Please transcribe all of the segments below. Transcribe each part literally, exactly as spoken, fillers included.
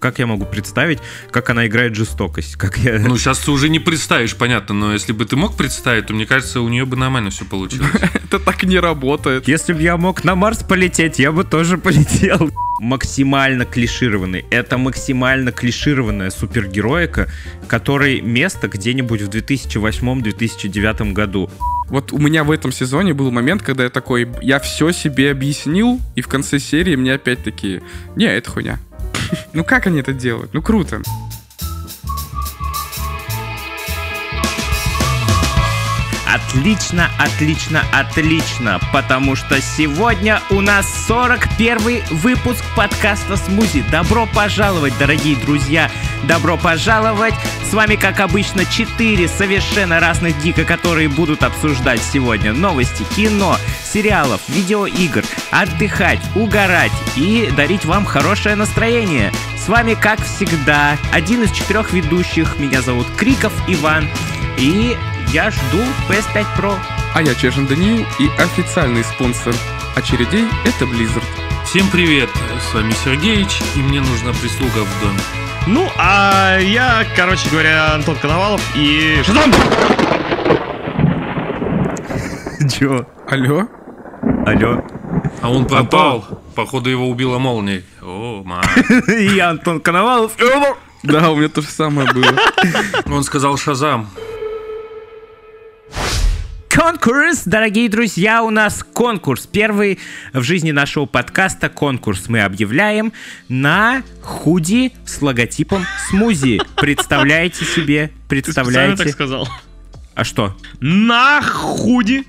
Как я могу представить, как она играет жестокость? Как я... Ну, сейчас ты уже не представишь, понятно, но если бы ты мог представить, то, мне кажется, у нее бы нормально все получилось. Это так не работает. Если бы я мог на Марс полететь, я бы тоже полетел. Максимально клишированный. Это максимально клишированная супергероика, которой место где-нибудь в две тысячи восьмом - две тысячи девятом году. Вот у меня в этом сезоне был момент, когда я такой, я все себе объяснил, и в конце серии мне опять такие, не, это хуйня. Ну как они это делают? Ну круто. Отлично, отлично, отлично, потому что сегодня у нас сорок первый выпуск подкаста «Смузи». Добро пожаловать, дорогие друзья, добро пожаловать. С вами, как обычно, четыре совершенно разных гика, которые будут обсуждать сегодня новости, кино, сериалов, видеоигр, отдыхать, угорать и дарить вам хорошее настроение. С вами, как всегда, один из четырех ведущих. Меня зовут Криков Иван, и... я жду пи эс пять про. А я Чежин Даниил, и официальный спонсор очередей — это Blizzard. Всем привет, с вами Сергеич, и мне нужна прислуга в доме. Ну, а я, короче говоря, Антон Коновалов и... Шазам! Чё? Алло? Алло? А он пропал. Антон. Походу, его убила молнией. О, мам. И Антон Коновалов. Да, у меня то же самое было. Он сказал «Шазам». Конкурс, дорогие друзья, у нас конкурс. Первый в жизни нашего подкаста конкурс мы объявляем на худи с логотипом Смузи. Представляете себе, представляете. Ты специально так сказал? А что? На худи.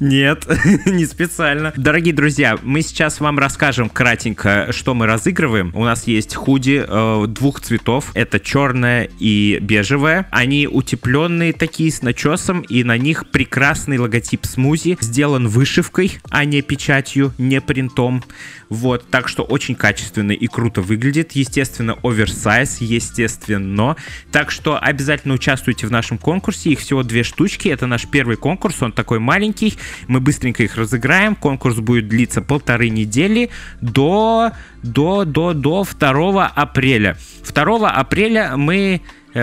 Нет, не специально. Дорогие друзья, мы сейчас вам расскажем кратенько, что мы разыгрываем. У нас есть худи э, двух цветов. Это черное и бежевое. Они утепленные такие, с начесом. И на них прекрасный логотип Смузи. Сделан вышивкой, а не печатью, не принтом. Вот, так что очень качественно и круто выглядит. Естественно, оверсайз, естественно. Так что обязательно участвуйте в нашем конкурсе. Их всего две штучки. Это наш первый конкурс, он такой маленький, мы быстренько их разыграем. Конкурс будет длиться полторы недели до, до, до, до второго апреля. второго апреля мы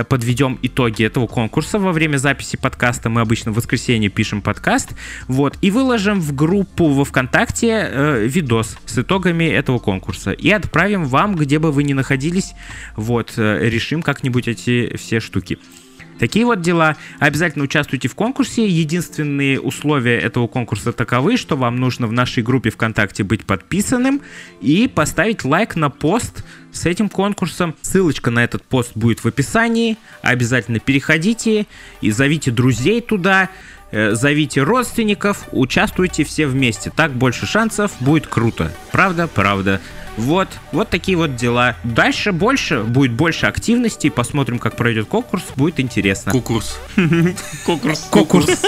подведем итоги этого конкурса. Во время записи подкаста мы обычно в воскресенье пишем подкаст, вот, и выложим в группу во ВКонтакте э, видос с итогами этого конкурса и отправим вам, где бы вы ни находились. Вот, э, решим как-нибудь эти все штуки. Такие вот дела. Обязательно участвуйте в конкурсе. Единственные условия этого конкурса таковы, что вам нужно в нашей группе ВКонтакте быть подписанным и поставить лайк на пост с этим конкурсом. Ссылочка на этот пост будет в описании. Обязательно переходите и зовите друзей туда, зовите родственников, участвуйте все вместе. Так больше шансов, будет круто. Правда, правда. Вот, вот такие вот дела. Дальше больше, будет больше активности. Посмотрим, как пройдет конкурс, будет интересно. Конкурс. Конкурс. Конкурс.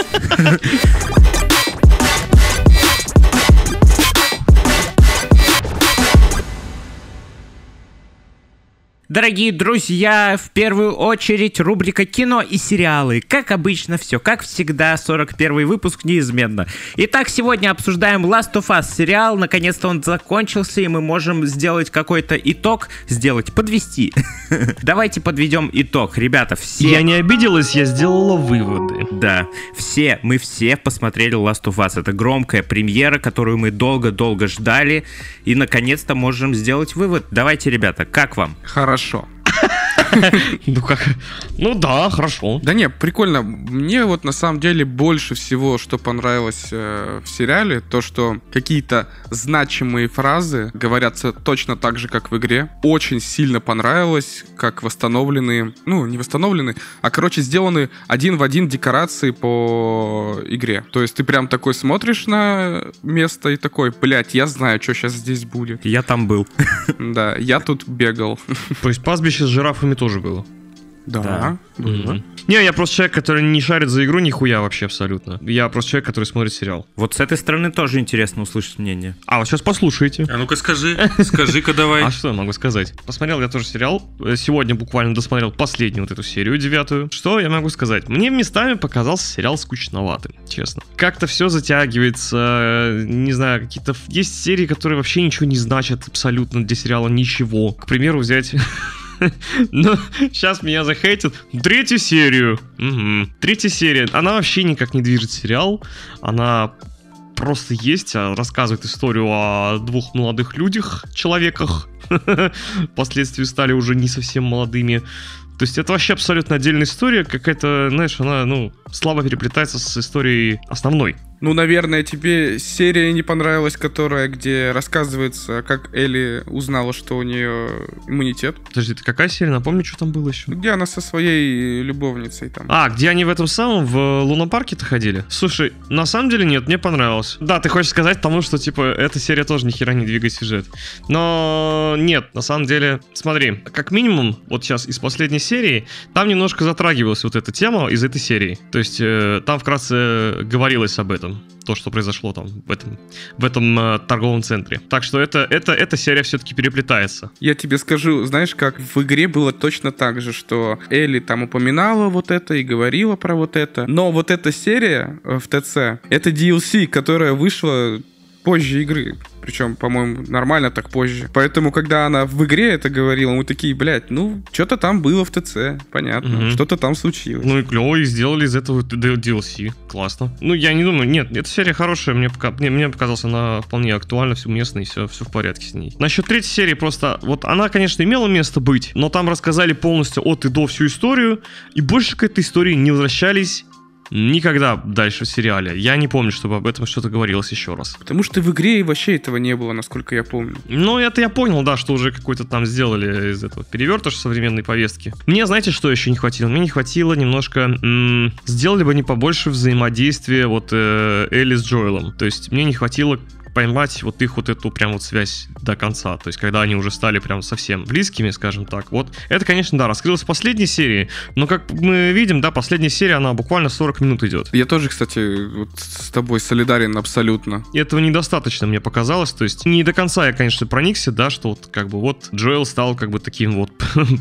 Дорогие друзья, в первую очередь рубрика «Кино и сериалы». Как обычно, все как всегда, сорок первый выпуск неизменно. Итак, сегодня обсуждаем Last of Us сериал. Наконец-то он закончился, и мы можем сделать какой-то итог. Сделать, подвести. Давайте подведем итог, ребята, все... Я не обиделась, я сделала выводы. Да, все, мы все посмотрели Last of Us. Это громкая премьера, которую мы долго-долго ждали. И наконец-то можем сделать вывод. Давайте, ребята, как вам? Хорошо. Хорошо. Ну как? Ну да, хорошо. Да не, прикольно. Мне вот на самом деле больше всего, что понравилось э, в сериале, то, что какие-то значимые фразы говорятся точно так же, как в игре. Очень сильно понравилось, как восстановленные, ну не восстановленные, а короче сделаны один в один декорации по игре. То есть ты прям такой смотришь на место и такой, блять, я знаю, что сейчас здесь будет. Я там был. Да, я тут бегал. То есть пастбище с жирафами тоже было? Да, да. Было. Mm-hmm. Не, я просто человек, который не шарит за игру нихуя вообще абсолютно. Я просто человек, который смотрит сериал. Вот с этой стороны тоже интересно услышать мнение. А, вот сейчас послушайте. А ну-ка скажи, скажи-ка давай. А что я могу сказать? Посмотрел я тоже сериал. Сегодня буквально досмотрел последнюю вот эту серию, девятую. Что я могу сказать? Мне местами показался сериал скучноватым, честно. Как-то все затягивается, не знаю, какие-то... Есть серии, которые вообще ничего не значат абсолютно для сериала, ничего. К примеру, взять... Ну, сейчас меня захейтят. Третью серию. Угу. Третья серия. Она вообще никак не движет сериал. Она просто есть. Рассказывает историю о двух молодых людях, человеках. Впоследствии стали уже не совсем молодыми. То есть это вообще абсолютно отдельная история. Какая-то, знаешь, она, ну, слабо переплетается с историей основной. Ну, наверное, тебе серия не понравилась, которая, где рассказывается, как Элли узнала, что у нее иммунитет. Подожди, это какая серия? Напомни, что там было еще. Где она со своей любовницей там. А, где они в этом самом, в лунопарке-то ходили? Слушай, на самом деле нет, мне понравилось. Да, ты хочешь сказать тому, что, типа, эта серия тоже нихера не двигает сюжет. Но нет, на самом деле, смотри, как минимум, вот сейчас из последней серии, там немножко затрагивалась вот эта тема из этой серии. То есть э, там вкратце говорилось об этом. То, что произошло там в этом, в этом э, торговом центре. Так что это, это, эта серия все-таки переплетается. Я тебе скажу, знаешь, как в игре было точно так же, что Элли там упоминала вот это и говорила про вот это. Но вот эта серия в ТЦ, это ди эл си, которая вышла позже игры. Причем, по-моему, нормально так позже. Поэтому, когда она в игре это говорила, мы такие, блядь, ну, что-то там было в ТЦ, понятно, угу. Что-то там случилось. Ну и клево, и сделали из этого ди эл си, классно. Ну, я не думаю, нет, эта серия хорошая, мне, пока, мне, мне показалось, она вполне актуальна, все уместно и все, все в порядке с ней. Насчет третьей серии просто, вот она, конечно, имела место быть, но там рассказали полностью от и до всю историю, и больше к этой истории не возвращались никогда дальше в сериале. Я не помню, чтобы об этом что-то говорилось еще раз. Потому что в игре и вообще этого не было, насколько я помню. Ну, это я понял, да, что уже какой-то там сделали из этого перевертыш современной повестки. Мне, знаете, что еще не хватило? Мне не хватило немножко... М-м, сделали бы не побольше взаимодействия вот э, Элли с Джоэлом. То есть мне не хватило... поймать вот их вот эту прям вот связь до конца, то есть когда они уже стали прям совсем близкими, скажем так, вот это, конечно, да, раскрылось в последней серии, но как мы видим, да, последняя серия, она буквально сорок минут идет. Я тоже, кстати, вот с тобой солидарен абсолютно. И этого недостаточно, мне показалось, то есть не до конца я, конечно, проникся, да, что вот как бы вот Джоэл стал как бы таким вот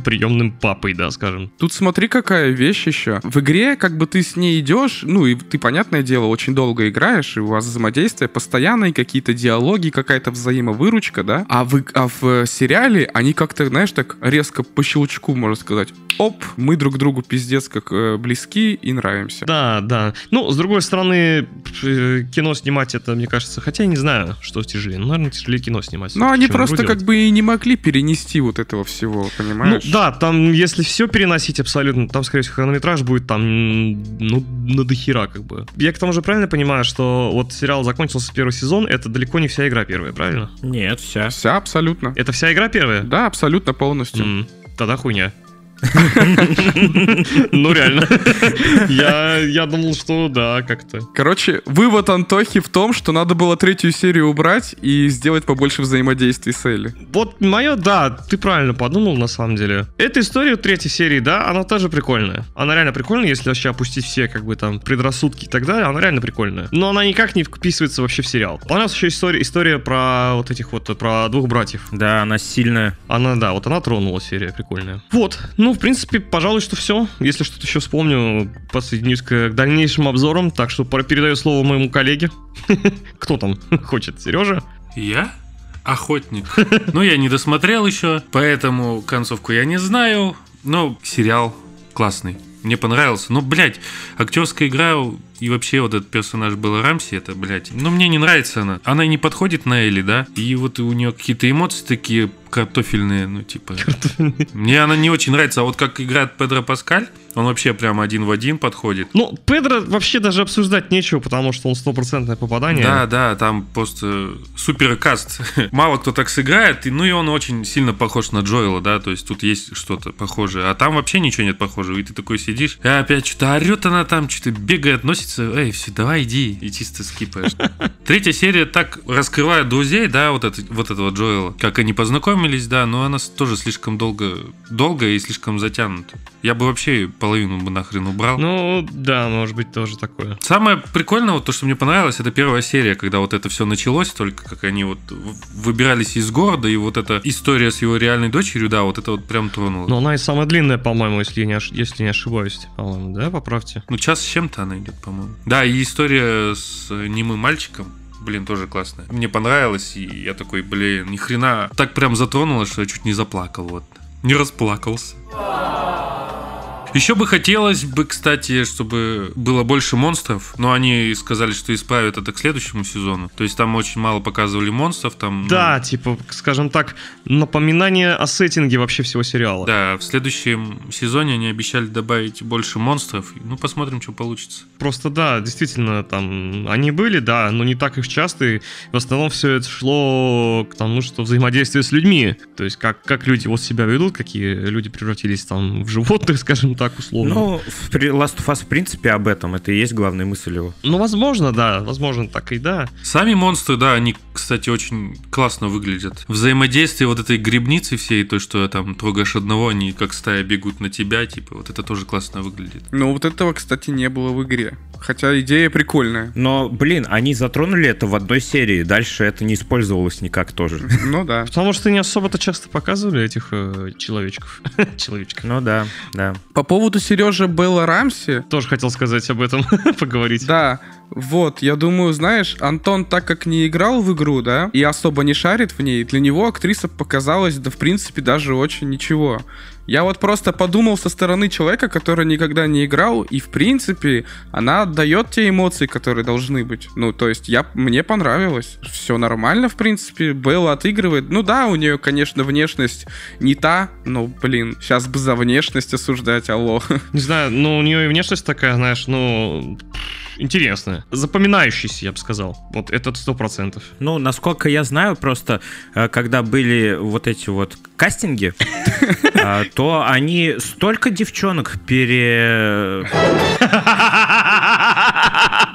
приемным папой, да, скажем. Тут смотри, какая вещь еще. В игре как бы ты с ней идешь, ну и ты, понятное дело, очень долго играешь, и у вас взаимодействие постоянное, какие-то диалоги, какая-то взаимовыручка, да? А в, а в сериале они как-то, знаешь, так резко по щелчку, можно сказать, оп, мы друг другу пиздец как э, близки и нравимся. Да, да. Ну, с другой стороны, кино снимать это, мне кажется, хотя я не знаю, что тяжелее. Ну, наверное, тяжелее кино снимать. Ну, они просто как делать. бы и не могли перенести вот этого всего, понимаешь? Ну, да, там, если все переносить абсолютно, там, скорее всего, хронометраж будет там, ну, на дохера как бы. Я к тому же правильно понимаю, что вот сериал закончился первый сезон, это далеко не вся игра первая, правильно? Нет, вся. Вся, абсолютно. Это вся игра первая? Да, абсолютно полностью. М-м, тогда хуйня. Ну реально. Я думал, что да, как-то. Короче, вывод Антохи в том, что надо было третью серию убрать и сделать побольше взаимодействий с Элли. Вот мое, да, ты правильно подумал на самом деле. Эта история третьей серии, да, она тоже прикольная. Она реально прикольная, если вообще опустить все как бы там предрассудки и так далее, она реально прикольная. Но она никак не вписывается вообще в сериал. Понравилась еще история, история про вот этих вот, про двух братьев. Да, она сильная. Она, да, вот она тронула, серия прикольная. Вот, ну Ну, в принципе, пожалуй, что все. Если что-то еще вспомню, подсоединюсь к дальнейшим обзорам. Так что передаю слово моему коллеге. Кто там хочет? Сережа? Я? Охотник. Но я не досмотрел еще, поэтому концовку я не знаю. Но сериал классный. Мне понравился. Но, блядь, актерская игра и вообще вот этот персонаж Белла Рамзи, это, блядь. Но мне не нравится она. Она не подходит на Элли, да? И вот у нее какие-то эмоции такие картофельные, ну, типа... Картофельные. Мне она не очень нравится. А вот как играет Педро Паскаль, он вообще прям один в один подходит. Ну, Педро вообще даже обсуждать нечего, потому что он стопроцентное попадание. Да, да, там просто суперкаст. Мало кто так сыграет, ну и он очень сильно похож на Джоэла, да, то есть тут есть что-то похожее. А там вообще ничего нет похожего, и ты такой сидишь, и опять что-то орет она там, что-то бегает, носится инструкцию, эй, все, давай иди, и чисто скипаешь. Третья серия так раскрывает друзей, да, вот, это, вот этого Джоэла, как они познакомились, да, но она тоже слишком долго, долго и слишком затянута. Я бы вообще половину бы нахрен убрал. Ну, да, может быть, тоже такое. Самое прикольное, вот то, что мне понравилось, это первая серия, когда вот это все началось, только как они вот выбирались из города, и вот эта история с его реальной дочерью, да, вот это вот прям тронуло. Но она и самая длинная, по-моему, если я не, ош... если не ошибаюсь, по-моему, да, поправьте. Ну, час с чем-то она идет, по-моему. Да, и история с немым мальчиком, блин, тоже классная. Мне понравилось, и я такой, блин, ни хрена. Так прям затронуло, что я чуть не заплакал, вот. Не расплакался. Еще бы хотелось бы, кстати, чтобы было больше монстров, но они сказали, что исправят это к следующему сезону. То есть там очень мало показывали монстров. Там, да, ну... типа, скажем так, напоминание о сеттинге вообще всего сериала. Да, в следующем сезоне они обещали добавить больше монстров. Ну, посмотрим, что получится. Просто да, действительно, там они были, да, но не так их часто. И в основном все это шло к тому, что взаимодействие с людьми. То есть как, как люди вот себя ведут, какие люди превратились там в животных, скажем так. Так, условно. Ну, Last of Us, в принципе, об этом. Это и есть главная мысль его. Ну, возможно, да. Возможно, так и да. Сами монстры, да, они, кстати, очень классно выглядят. Взаимодействие вот этой грибницы всей, то, что там трогаешь одного, они как стая бегут на тебя, типа, вот это тоже классно выглядит. Ну, вот этого, кстати, не было в игре. Хотя идея прикольная. Но, блин, они затронули это в одной серии. Дальше это не использовалось никак тоже. Ну, да. Потому что не особо-то часто показывали этих человечков. Человечков. Ну, да, да. По поводу Сережи Белла Рамзи... Тоже хотел сказать об этом, поговорить. Да, вот, я думаю, знаешь, Антон, так как не играл в игру, да, и особо не шарит в ней, для него актриса показалась, да, в принципе, даже очень ничего. Я вот просто подумал со стороны человека, который никогда не играл, и, в принципе, она отдает те эмоции, которые должны быть. Ну, то есть, я, мне понравилось. Все нормально, в принципе, Белла отыгрывает. Ну да, у нее, конечно, внешность не та, но, блин, сейчас бы за внешность осуждать, алло. Не знаю, но у нее и внешность такая, знаешь, ну... интересная. Запоминающийся, я бы сказал. Вот этот сто процентов. Ну, насколько я знаю, просто когда были вот эти вот кастинги, то они столько девчонок пере...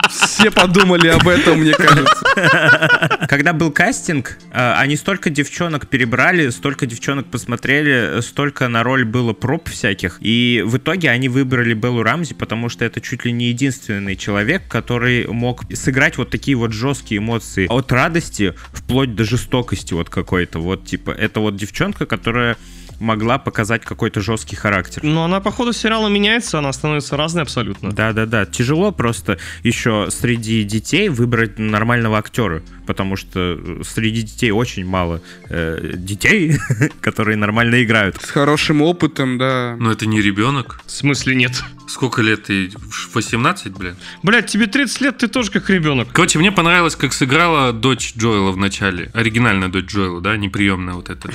Все подумали об этом, мне кажется. Когда был кастинг, они столько девчонок перебрали, столько девчонок посмотрели, столько на роль было проб всяких. И в итоге они выбрали Беллу Рамзи, потому что это чуть ли не единственный человек, который мог сыграть вот такие вот жесткие эмоции. От радости вплоть до жестокости вот какой-то. Вот типа, это вот девчонка, которая... могла показать какой-то жесткий характер. Но она по ходу сериала меняется, она становится разной абсолютно. Да-да-да, тяжело просто еще среди детей выбрать нормального актера, потому что среди детей очень мало э, детей, которые нормально играют. С хорошим опытом, да. Но это не ребенок. В смысле нет? Сколько лет ты? восемнадцать, блин? Блядь, тебе тридцать лет, ты тоже как ребенок. Короче, мне понравилось, как сыграла дочь Джоэла в начале. Оригинальная дочь Джоэла, да? Неприемная вот эта.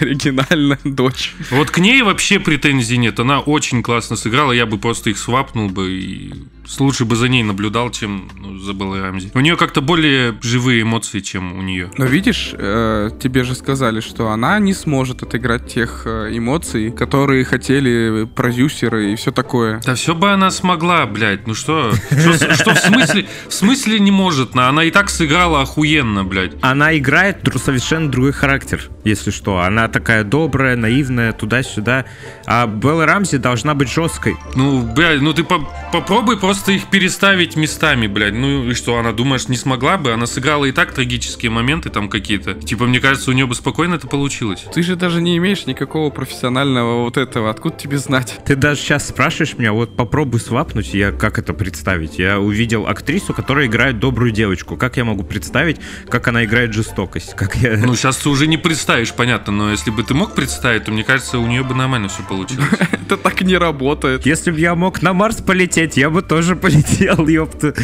Оригинальная дочь. Вот к ней вообще претензий нет. Она очень классно сыграла. Я бы просто их свапнул бы и... лучше бы за ней наблюдал, чем ну, за Беллой Рамзи. У нее как-то более живые эмоции, чем у нее. Но видишь, э, тебе же сказали, что она не сможет отыграть тех эмоций, которые хотели продюсеры и все такое. Да все бы она смогла, блядь. Ну что? Что в смысле? В смысле не может? Она и так сыграла охуенно, блядь. Она играет совершенно другой характер, если что. Она такая добрая, наивная, туда-сюда. А Белла Рамзи должна быть жесткой. Ну, блядь, ну ты попробуй просто Просто их переставить местами, блядь. Ну и что, она, думаешь, не смогла бы? Она сыграла и так трагические моменты там какие-то. Типа, мне кажется, у нее бы спокойно это получилось. Ты же даже не имеешь никакого профессионального вот этого. Откуда тебе знать? Ты даже сейчас спрашиваешь меня, вот попробуй свапнуть, я как это представить? Я увидел актрису, которая играет добрую девочку. Как я могу представить, как она играет жестокость? Как я... Ну сейчас ты уже не представишь, понятно. Но если бы ты мог представить, то, мне кажется, у нее бы нормально все получилось. Это так не работает. Если бы я мог на Марс полететь, я бы тоже полетел, ёпта.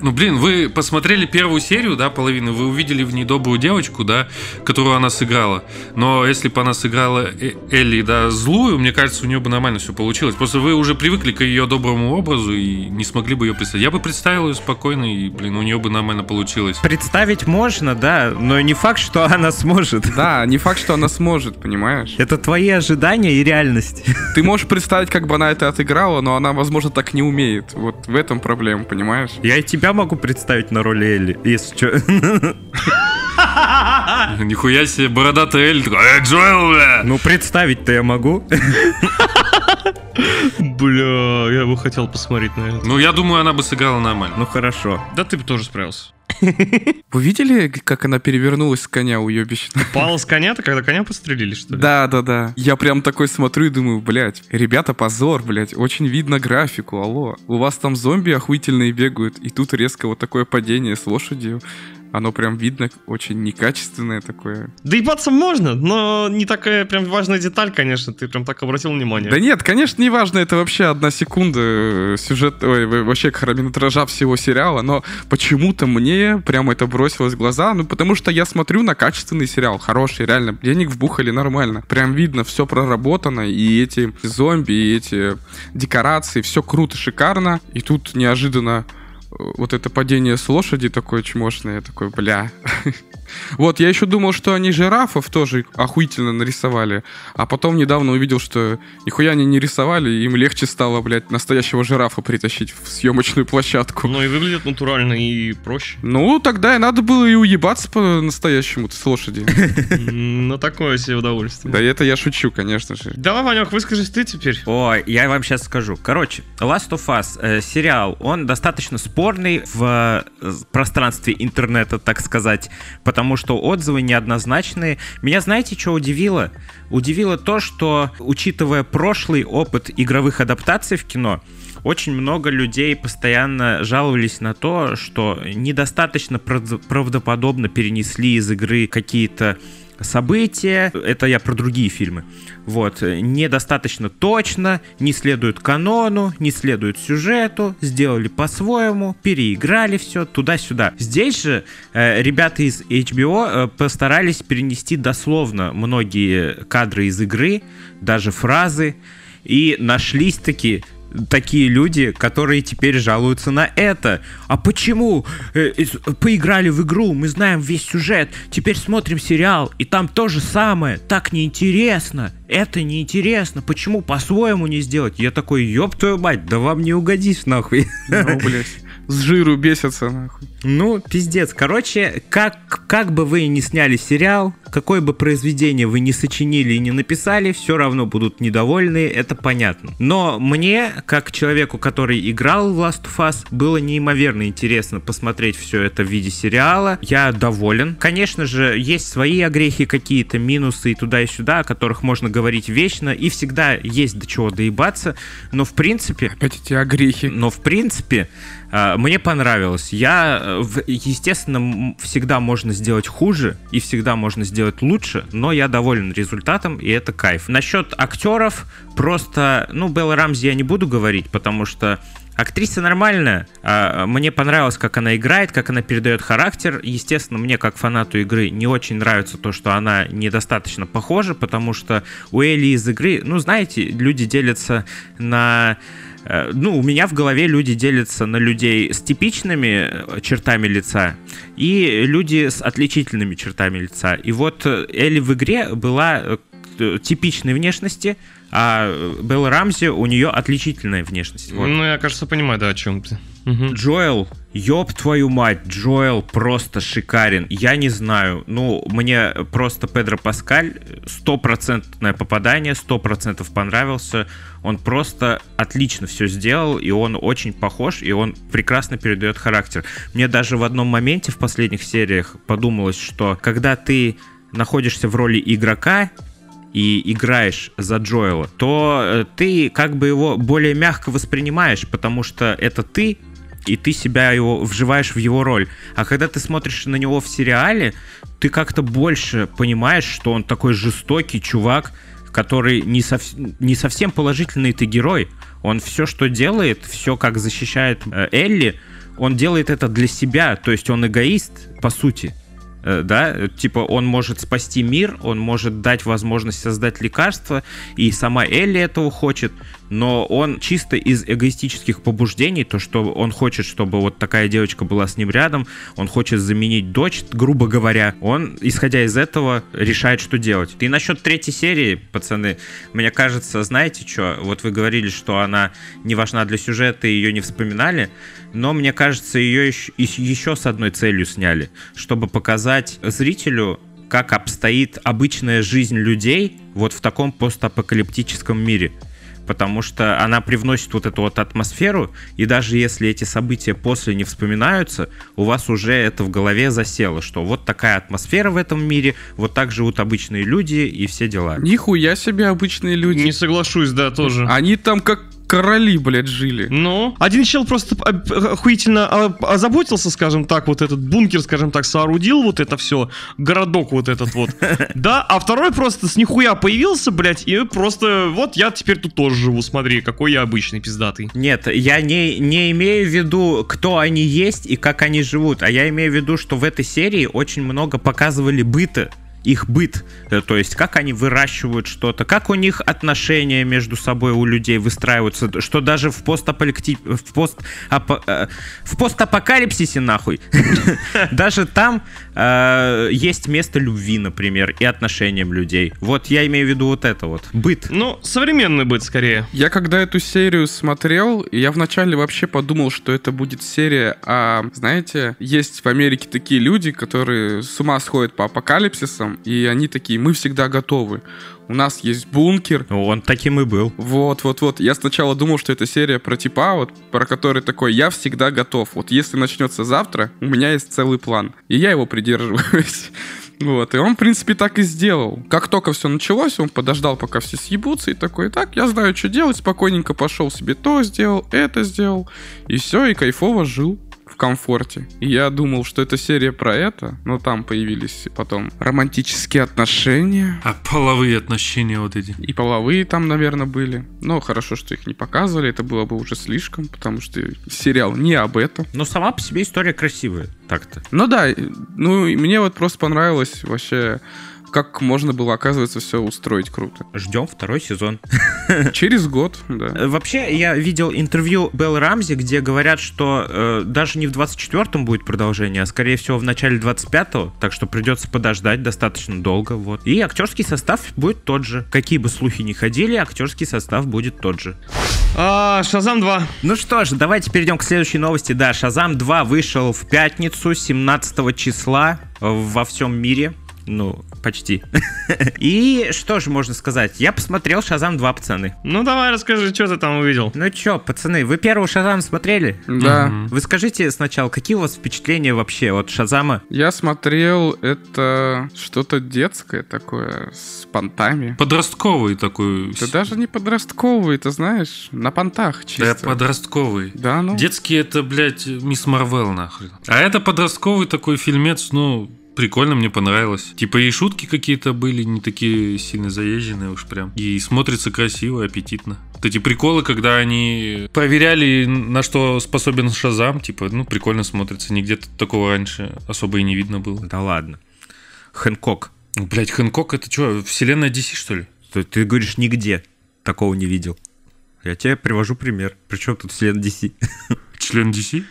Ну, блин, вы посмотрели первую серию, да, половину, вы увидели в ней добрую девочку, да, которую она сыграла. Но если бы она сыграла э- Элли, да, злую, мне кажется, у нее бы нормально все получилось. Просто вы уже привыкли к ее доброму образу и не смогли бы ее представить. Я бы представил ее спокойно, и, блин, у нее бы нормально получилось. Представить можно, да, но не факт, что она сможет. Да, не факт, что она сможет, понимаешь? Это твои ожидания и реальность. Ты можешь представить, как бы она это отыграла, но она, возможно, так не умеет. Вот в этом проблема, понимаешь? Я и тебя могу представить на роли Элли, если что. Нихуя себе, бородатая Элли такой, э, Джоэл, бля! Ну, представить-то я могу. Бля, я бы хотел посмотреть на это. Ну, я думаю, она бы сыграла нормально. Ну, хорошо. Да ты бы тоже справился. Вы видели, как она перевернулась с коня уебищно? Упала с коня-то, когда коня подстрелили, что ли? Да, да, да. Я прям такой смотрю и думаю, блядь, ребята, позор, блядь. Очень видно графику, алло. У вас там зомби охуительные бегают, и тут резко вот такое падение с лошадью. Оно прям видно, очень некачественное такое. Да ебаться можно, но не такая прям важная деталь, конечно. Ты прям так обратил внимание. Да нет, конечно, не важно. Это вообще одна секунда сюжет, ой, вообще хронометража всего сериала. Но почему-то мне прям это бросилось в глаза. Ну потому что я смотрю на качественный сериал, хороший, реально. Денег вбухали нормально. Прям видно, все проработано. И эти зомби, и эти декорации. Все круто, шикарно. И тут неожиданно вот это падение с лошади такое чмошное, я такой, бля. Вот, я еще думал, что они жирафов тоже охуительно нарисовали, а потом недавно увидел, что нихуя они не рисовали, им легче стало, блядь, настоящего жирафа притащить в съемочную площадку. Ну и выглядит натурально и проще. Ну, тогда и надо было и уебаться по-настоящему с лошади. Ну, такое себе удовольствие. Да это я шучу, конечно же. Давай, Ванёк, выскажись ты теперь. О, я вам сейчас скажу. Короче, Last of Us, сериал, он достаточно спорный в пространстве интернета, так сказать, потому Потому что отзывы неоднозначные. Меня знаете, что удивило? Удивило то, что, учитывая прошлый опыт игровых адаптаций в кино, очень много людей постоянно жаловались на то, что недостаточно правдоподобно перенесли из игры какие-то события. Это я про другие фильмы. Вот. Недостаточно точно, не следует канону, не следует сюжету, сделали по-своему, переиграли все туда-сюда. Здесь же э, ребята из эйч би о э, постарались перенести дословно многие кадры из игры, даже фразы, и нашлись такие... Такие люди, которые теперь жалуются на это. А почему? Поиграли в игру, мы знаем весь сюжет. Теперь смотрим сериал, и там то же самое. Так неинтересно. Это неинтересно. Почему по-своему не сделать? Я такой, ёб твою мать, да вам не угодись нахуй. Ну, блядь. С жиру бесятся нахуй. Ну, пиздец. Короче, как, как бы вы ни сняли сериал, какое бы произведение вы ни сочинили и не написали, все равно будут недовольны, это понятно. Но мне, как человеку, который играл в Last of Us, было неимоверно интересно посмотреть все это в виде сериала. Я доволен. Конечно же, есть свои огрехи какие-то, минусы и туда и сюда, о которых можно говорить вечно, и всегда есть до чего доебаться. Но в принципе... Опять эти огрехи. Но в принципе... Мне понравилось. Я, естественно, всегда можно сделать хуже и всегда можно сделать лучше, но я доволен результатом, и это кайф. Насчет актеров, просто, ну, Белла Рамзи я не буду говорить, потому что актриса нормальная. Мне понравилось, как она играет, как она передает характер. Естественно, мне, как фанату игры, не очень нравится то, что она недостаточно похожа, потому что у Элли из игры, ну, знаете, люди делятся на... Ну, у меня в голове люди делятся на людей с типичными чертами лица и люди с отличительными чертами лица. И вот Элли в игре была типичной внешности, а Белла Рамзи, у нее отличительная внешность. Вот. Ну, я, кажется, понимаю, да, о чем ты. Угу. Джоэл, ёб твою мать, Джоэл просто шикарен. Я не знаю, ну, мне просто Педро Паскаль, стопроцентное попадание, сто процентов понравился. Он просто отлично все сделал, и он очень похож, и он прекрасно передает характер. Мне даже в одном моменте в последних сериях подумалось, что когда ты находишься в роли игрока и играешь за Джоэла, то ты как бы его более мягко воспринимаешь, потому что это ты, и ты себя его вживаешь в его роль. А когда ты смотришь на него в сериале, ты как-то больше понимаешь, что он такой жестокий чувак, который не, сов... не совсем положительный ты герой. Он все, что делает, все, как защищает Элли, он делает это для себя, то есть он эгоист, по сути. Да, типа он может спасти мир, он может дать возможность создать лекарство, и сама Элли этого хочет, но он чисто из эгоистических побуждений, то, что он хочет, чтобы вот такая девочка была с ним рядом, он хочет заменить дочь, грубо говоря, он, исходя из этого, решает, что делать. И насчет третьей серии, пацаны, мне кажется, знаете что, вот вы говорили, что она не важна для сюжета, ее не вспоминали, но мне кажется, ее еще, еще с одной целью сняли, чтобы показать зрителю, как обстоит обычная жизнь людей вот в таком постапокалиптическом мире. Потому что она привносит вот эту вот атмосферу, и даже если эти события после не вспоминаются, у вас уже это в голове засело, что вот такая атмосфера в этом мире, вот так живут обычные люди и все дела. Нихуя себе обычные люди. Не соглашусь, да, тоже. Они там как короли, блядь, жили. Ну, один чел просто охуительно озаботился, скажем так, вот этот бункер, скажем так, соорудил вот это все, городок вот этот вот, да, а второй просто с нихуя появился, блядь, и просто вот я теперь тут тоже живу, смотри, какой я обычный пиздатый. Нет, я не, не имею в виду, кто они есть и как они живут, а я имею в виду, что в этой серии очень много показывали быта. Их быт, то есть как они выращивают что-то, как у них отношения между собой у людей выстраиваются, что даже в, постапокалипти... в, пост... Апо... в постапокалипсисе, нахуй, даже там есть место любви, например, и отношениям людей. Вот я имею в виду вот это вот, быт. Ну, современный быт скорее. Я когда эту серию смотрел, я вначале вообще подумал, что это будет серия, а, знаете, есть в Америке такие люди, которые с ума сходят по апокалипсисам, и они такие: мы всегда готовы. У нас есть бункер. Он таким и был. Вот-вот-вот. Я сначала думал, что это серия про типа, вот, про который такой: я всегда готов. Вот если начнется завтра, у меня есть целый план. И я его придерживаюсь. Вот. И он, в принципе, так и сделал. Как только все началось, он подождал, пока все съебутся, и такой: так, я знаю, что делать. Спокойненько пошел себе то сделал, это сделал. И все, и кайфово жил. В комфорте. И я думал, что это серия про это, но там появились потом романтические отношения. А половые отношения вот эти. И половые там, наверное, были. Но хорошо, что их не показывали, это было бы уже слишком, потому что сериал не об этом. Но сама по себе история красивая, так-то. Ну да, ну мне вот просто понравилось вообще, как можно было, оказывается, все устроить круто. Ждем второй сезон. Через год, да. Вообще, я видел интервью Беллы Рамзи, где говорят, что э, даже не в двадцать четвёртом будет продолжение, а, скорее всего, в начале двадцать пятого, так что придется подождать достаточно долго, вот. И актерский состав будет тот же. Какие бы слухи ни ходили, актерский состав будет тот же. А, Шазам два. Ну что ж, давайте перейдем к следующей новости. Да, Шазам два вышел в пятницу, семнадцатого числа, во всем мире. Ну, почти. И что же можно сказать? Я посмотрел Шазам два, пацаны. Ну, давай расскажи, что ты там увидел. Ну что, пацаны, вы первого Шазама смотрели? Да. Mm-hmm. Вы скажите сначала, какие у вас впечатления вообще от Шазама? Я смотрел это что-то детское такое, с понтами. Подростковый такой. Да даже не подростковый, ты знаешь, на понтах чисто. Да, подростковый. Да, ну. Детский это, блядь, Мисс Марвел, нахрен. А это подростковый такой фильмец, ну... Прикольно, мне понравилось. Типа и шутки какие-то были, не такие сильно заезженные уж прям. И смотрится красиво, аппетитно. Вот эти приколы, когда они проверяли, на что способен Шазам, типа, ну, прикольно смотрится. Нигде такого раньше особо и не видно было. Да ладно. Хэнкок. Блять, Хэнкок это что, вселенная ди си, что ли? Ты, ты говоришь, нигде такого не видел. Я тебе привожу пример. Причем тут вселенная ди си? Член ди си?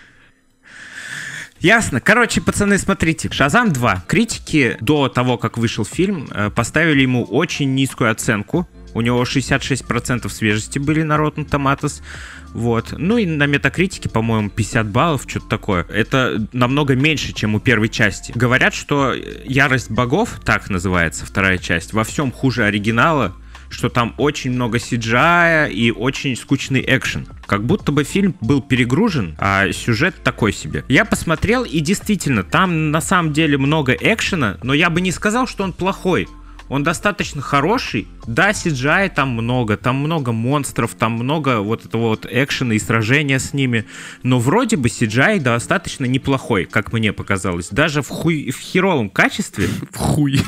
Ясно. Короче, пацаны, смотрите. Шазам два. Критики до того, как вышел фильм, поставили ему очень низкую оценку. У него шестьдесят шесть процентов свежести были на Rotten Tomatoes. Вот. Ну и на метакритике, по-моему, пятьдесят баллов, что-то такое. Это намного меньше, чем у первой части. Говорят, что «Ярость богов», так называется вторая часть, во всем хуже оригинала, что там очень много си джи ай и очень скучный экшен. Как будто бы фильм был перегружен, а сюжет такой себе. Я посмотрел, и действительно, там на самом деле много экшена, но я бы не сказал, что он плохой. Он достаточно хороший. Да, си джи ай там много, там много монстров, там много вот этого вот экшена и сражения с ними. Но вроде бы си джи ай достаточно неплохой, как мне показалось. Даже в, хуй, в херовом качестве... В хуй.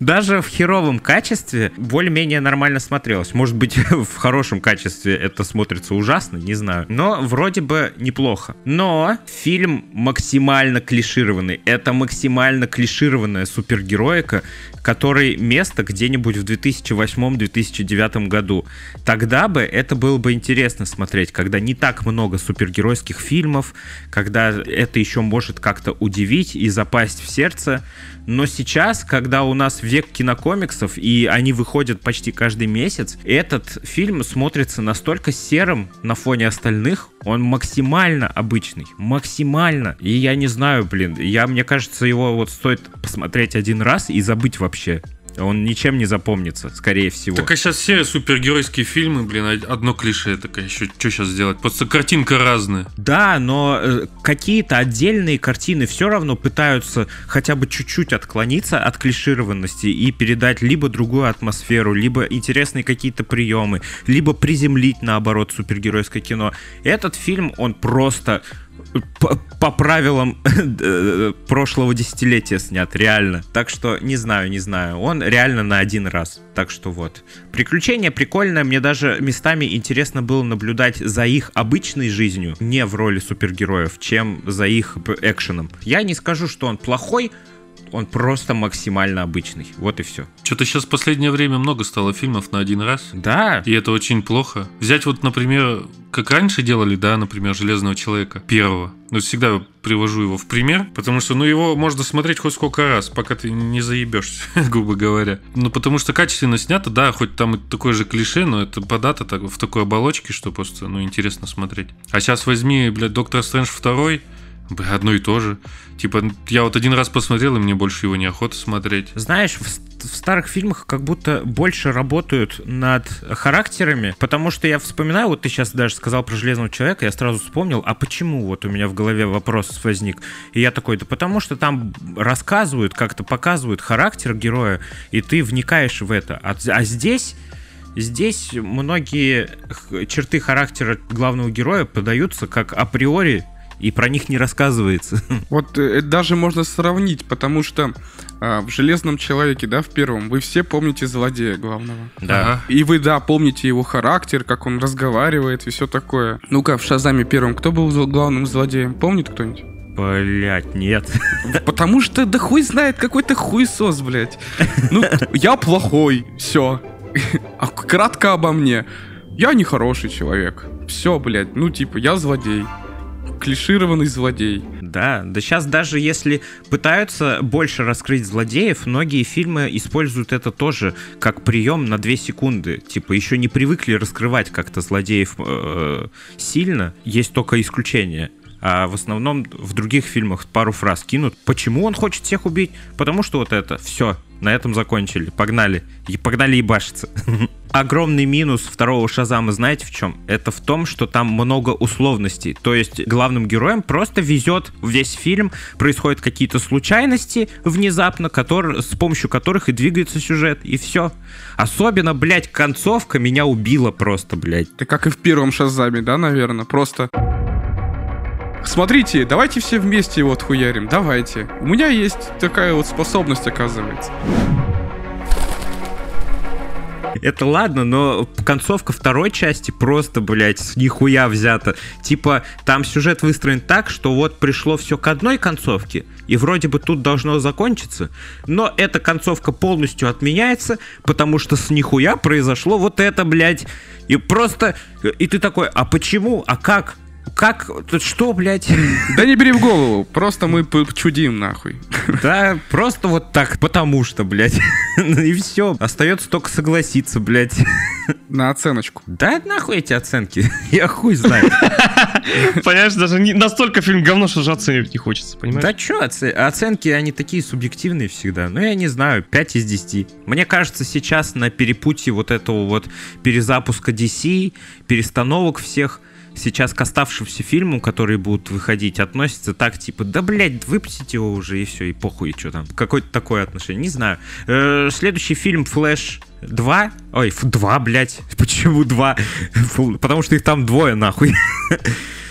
Даже в херовом качестве более-менее нормально смотрелось. Может быть, в хорошем качестве это смотрится ужасно, не знаю. Но вроде бы неплохо. Но фильм максимально клишированный. Это максимально клишированная супергероя, человека, который место где-нибудь в две тысячи восьмом - две тысячи девятом году. Тогда бы это было бы интересно смотреть, когда не так много супергеройских фильмов, когда это еще может как-то удивить и запасть в сердце. Но сейчас, когда у нас век кинокомиксов, и они выходят почти каждый месяц, этот фильм смотрится настолько серым на фоне остальных, он максимально обычный, максимально. И я не знаю, блин, я, мне кажется, его вот стоит посмотреть один раз и забыть вообще. Он ничем не запомнится, скорее всего. Так а сейчас все супергеройские фильмы, блин, одно клише такое, еще что сейчас сделать? Просто картинка разная. Да, но э, какие-то отдельные картины все равно пытаются хотя бы чуть-чуть отклониться от клишированности и передать либо другую атмосферу, либо интересные какие-то приемы, либо приземлить, наоборот, супергеройское кино. Этот фильм, он просто... По, по правилам прошлого десятилетия снят, реально. Так что не знаю, не знаю. Он реально на один раз. Так что вот. Приключения прикольные. Мне даже местами интересно было наблюдать за их обычной жизнью, не в роли супергероев, чем за их экшеном. Я не скажу, что он плохой, он просто максимально обычный. Вот и все. Что-то сейчас в последнее время много стало фильмов на один раз. Да. И это очень плохо. Взять вот, например, как раньше делали, да, например, «Железного человека» первого. Ну, всегда привожу его в пример, потому что, ну, его можно смотреть хоть сколько раз, пока ты не заебешься, грубо говоря. Ну, потому что качественно снято, да, хоть там и такое же клише, но это подато так, в такой оболочке, что просто, ну, интересно смотреть. А сейчас возьми, блядь, «Доктор Стрэндж два», бля, одно и то же. Типа, я вот один раз посмотрел, и мне больше его неохота смотреть. Знаешь, в, в старых фильмах как будто больше работают над характерами, потому что я вспоминаю, вот ты сейчас даже сказал про «Железного человека», я сразу вспомнил, а почему вот у меня в голове вопрос возник. И я такой, да потому что там рассказывают, как-то показывают характер героя, и ты вникаешь в это. А, а здесь... Здесь многие черты характера главного героя подаются как априори, и про них не рассказывается. Вот это даже можно сравнить, потому что а, в «Железном человеке», да, в первом, вы все помните злодея главного. Да. И вы, да, помните его характер, как он разговаривает и все такое. Ну-ка, в «Шазаме» первом кто был главным злодеем? Помнит кто-нибудь? Блять, нет. Потому что да хуй знает, какой-то хуесос, блять. Ну, я плохой, все. А кратко обо мне. Я нехороший человек. Все, блять, ну типа, я злодей. Клишированный злодей. Да, да сейчас даже если пытаются больше раскрыть злодеев, многие фильмы используют это тоже как прием на две секунды. Типа еще не привыкли раскрывать как-то злодеев э, сильно, есть только исключения. А в основном в других фильмах пару фраз кинут. Почему он хочет всех убить? Потому что вот это, все, на этом закончили, погнали, и погнали ебашиться. Огромный минус второго «Шазама», знаете в чем? Это в том, что там много условностей. То есть главным героям просто везет весь фильм, происходят какие-то случайности внезапно, которые, с помощью которых и двигается сюжет, и все. Особенно, блядь, концовка меня убила просто, блядь. Это как и в первом «Шазаме», да, наверное, просто... Смотрите, давайте все вместе его отхуярим, давайте. У меня есть такая вот способность, оказывается. Это ладно, но концовка второй части просто, блядь, с нихуя взята. Типа, там сюжет выстроен так, что вот пришло все к одной концовке, и вроде бы тут должно закончиться, но эта концовка полностью отменяется, потому что с нихуя произошло вот это, блядь. И просто... И ты такой, а почему, а как? Как? Тут что, блядь? Да не бери в голову, просто мы чудим, нахуй. Да, просто вот так, потому что, блядь. И все, остается только согласиться, блядь. На оценочку. Да нахуй эти оценки, я хуй знаю. Понимаешь, даже не настолько фильм говно, что же оценивать не хочется, понимаешь? Да что, оценки, они такие субъективные всегда. Ну я не знаю, пять из десяти. Мне кажется, сейчас на перепутье вот этого вот перезапуска ди си, перестановок всех, сейчас к оставшимся фильмам, которые будут выходить, относятся так, типа, да, блядь, выпустите его уже, и все, и похуй, и что там. Какое-то такое отношение, не знаю. Э-э, следующий фильм «Флэш два». Ой, два, блядь, почему два? Потому что их там двое, нахуй.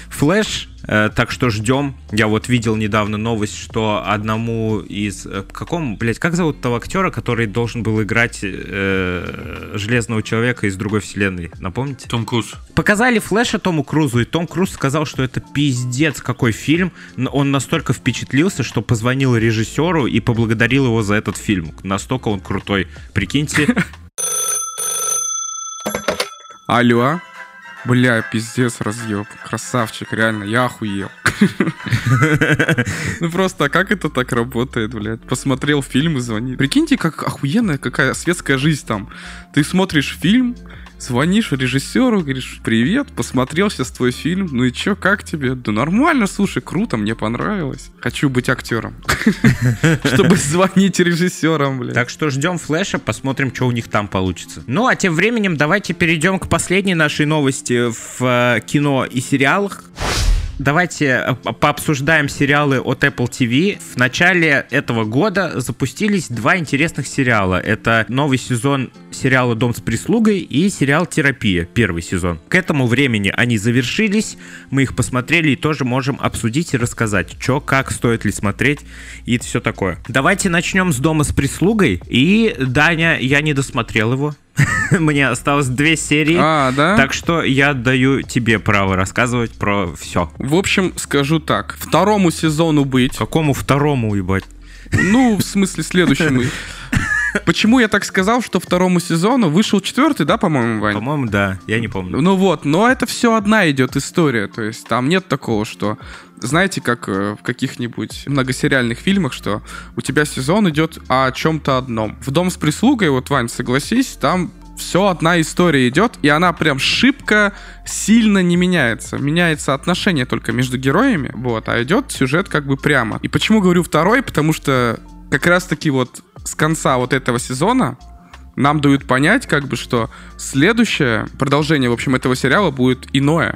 «Флэш Так что ждем. Я вот видел недавно новость, что одному из... Какому, блять, как зовут того актера, который должен был играть э, Железного человека из другой вселенной? Напомните? Том Круз. Показали Флэша Тому Крузу, и Том Круз сказал, что это пиздец какой фильм. Он настолько впечатлился, что позвонил режиссеру и поблагодарил его за этот фильм. Настолько он крутой. Прикиньте. Алло. Бля, пиздец, разъеб. Красавчик, реально, я охуел. Ну просто, как это так работает, блядь? Посмотрел фильм и звонит. Прикиньте, как охуенная какая светская жизнь там. Ты смотришь фильм, звонишь режиссеру, говоришь: привет, посмотрел сейчас твой фильм, ну и чё, как тебе? Да нормально, слушай, круто, мне понравилось. Хочу быть актером, чтобы звонить режиссерам, блядь. Так что ждем Флэша, посмотрим, что у них там получится. Ну а тем временем давайте перейдем к последней нашей новости в кино и сериалах. Давайте пообсуждаем сериалы от Apple ти ви. В начале этого года запустились два интересных сериала. Это новый сезон сериала «Дом с прислугой» и сериал «Терапия», первый сезон. К этому времени они завершились, мы их посмотрели и тоже можем обсудить и рассказать, что, как, стоит ли смотреть и все такое. Давайте начнем с «Дома с прислугой». И, Даня, я не досмотрел его. Мне осталось две серии, а, да? Так что я даю тебе право рассказывать про все. В общем, скажу так, второму сезону быть. Какому второму, ебать? Ну, в смысле, следующему. Почему я так сказал, что второму сезону вышел четвертый, да, по-моему, Вань? По-моему, да, я не помню. Ну вот, но это все одна идет история, то есть там нет такого, что, знаете, как в каких-нибудь многосериальных фильмах, что у тебя сезон идет о чем-то одном. В «Дом с прислугой», вот, Вань, согласись, там все одна история идет, и она прям шибко сильно не меняется. Меняется отношение только между героями, вот, а идет сюжет как бы прямо. И почему говорю второй, потому что как раз-таки вот с конца вот этого сезона нам дают понять, как бы, что следующее продолжение, в общем, этого сериала будет иное.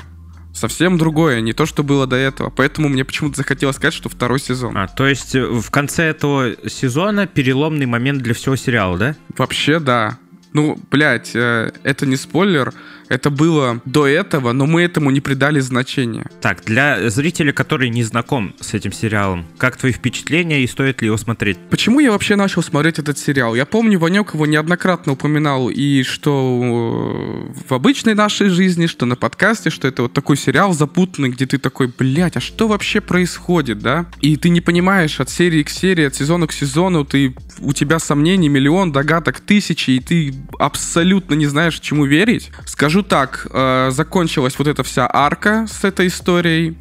Совсем другое, не то, что было до этого. Поэтому мне почему-то захотелось сказать, что второй сезон. А, то есть в конце этого сезона переломный момент для всего сериала, да? Вообще, да. Ну, блядь, это не спойлер, это было до этого, но мы этому не придали значения. Так, для зрителя, который не знаком с этим сериалом, как твои впечатления и стоит ли его смотреть? Почему я вообще начал смотреть этот сериал? Я помню, Ванек его неоднократно упоминал, и что в обычной нашей жизни, что на подкасте, что это вот такой сериал запутанный, где ты такой, блядь, а что вообще происходит, да? И ты не понимаешь от серии к серии, от сезона к сезону, ты, у тебя сомнений миллион, догадок тысячи, и ты абсолютно не знаешь, чему верить. Скажу так, э, закончилась вот эта вся арка с этой историей.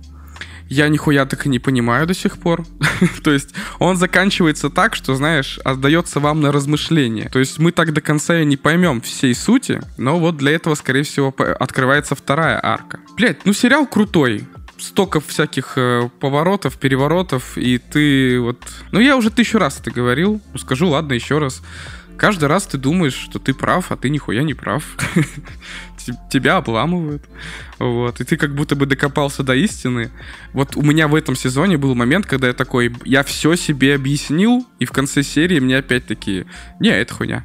Я нихуя так и не понимаю до сих пор. То есть он заканчивается так, что, знаешь, отдается вам на размышление. То есть мы так до конца и не поймем всей сути, но вот для этого, скорее всего, открывается вторая арка. Блять, ну сериал крутой. Столько всяких э, поворотов, переворотов, и ты вот... Ну я уже тысячу раз это говорил, скажу, ладно, еще раз. Каждый раз ты думаешь, что ты прав, а ты нихуя не прав. Тебя обламывают. Вот. И ты как будто бы докопался до истины. Вот у меня в этом сезоне был момент, когда я такой, я все себе объяснил, и в конце серии мне опять такие, не, это хуйня.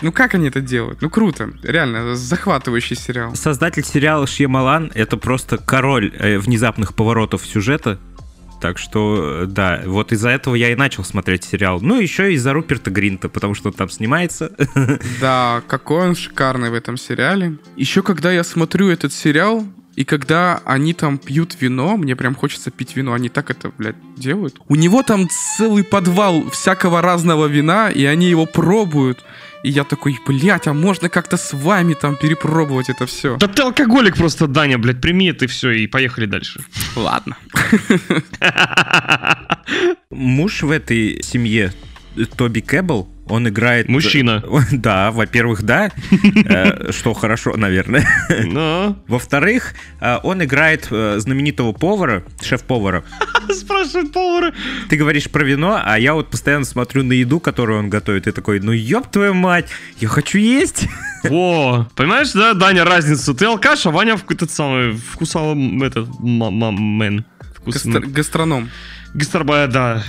Ну как они это делают? Ну круто. Реально, захватывающий сериал. Создатель сериала Шьямалан — это просто король э, внезапных поворотов сюжета. Так что, да, вот из-за этого я и начал смотреть сериал. Ну, еще и из-за Руперта Гринта, потому что он там снимается. Да, какой он шикарный в этом сериале. Еще когда я смотрю этот сериал, и когда они там пьют вино, мне прям хочется пить вино, они так это, блядь, делают. У него там целый подвал всякого разного вина, и они его пробуют. И я такой, блядь, а можно как-то с вами там перепробовать это все? Да ты алкоголик просто, Даня, блядь, прими это все и поехали дальше. Ладно. Муж в этой семье, Тоби Кэбл, он играет... Мужчина. Да, во-первых, да, что хорошо, наверное. Во-вторых, он играет знаменитого повара, шеф-повара. Спрашивает повара. Ты говоришь про вино, а я вот постоянно смотрю на еду, которую он готовит, и такой, ну ёб твою мать, я хочу есть. Во, понимаешь, да, Даня, разницу? Ты алкаш, а Ваня этот самый вкусовый, этот, мэн. Гастроном. Гастарбай, да.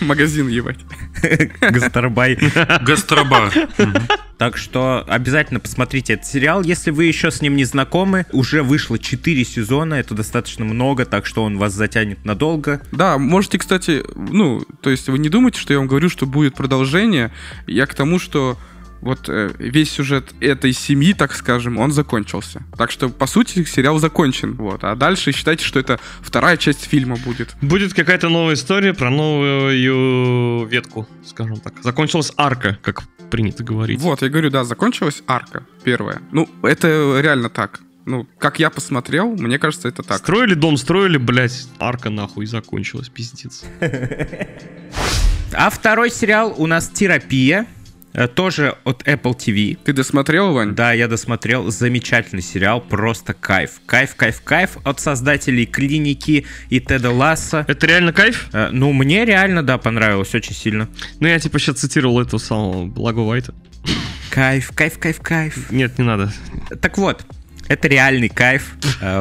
Магазин, ебать. Гастарбай. Гастарбай. Так что обязательно посмотрите этот сериал, если вы еще с ним не знакомы. Уже вышло четыре сезона, это достаточно много, так что он вас затянет надолго. Да, можете, кстати, ну, то есть вы не думайте, что я вам говорю, что будет продолжение. Я к тому, что вот э, весь сюжет этой семьи, так скажем, он закончился. Так что, по сути, сериал закончен. Вот. А дальше считайте, что это вторая часть фильма будет. Будет какая-то новая история про новую ветку, скажем так. Закончилась арка, как принято говорить. Вот, я говорю, да, закончилась арка первая. Ну, это реально так. Ну, как я посмотрел, мне кажется, это так. Строили дом, строили, блядь, арка нахуй закончилась, пиздец. А второй сериал у нас «Терапия». Тоже от Apple ти ви. Ты досмотрел, Вань? Да, я досмотрел. Замечательный сериал, просто кайф. Кайф, кайф, кайф от создателей «Клиники» и Теда Ласса. Это реально кайф? Э, ну, мне реально, да, понравилось очень сильно. Ну, я типа сейчас цитировал этого самого Благо Уайта. Кайф, кайф, кайф, кайф. Нет, не надо. Так вот, это реальный кайф,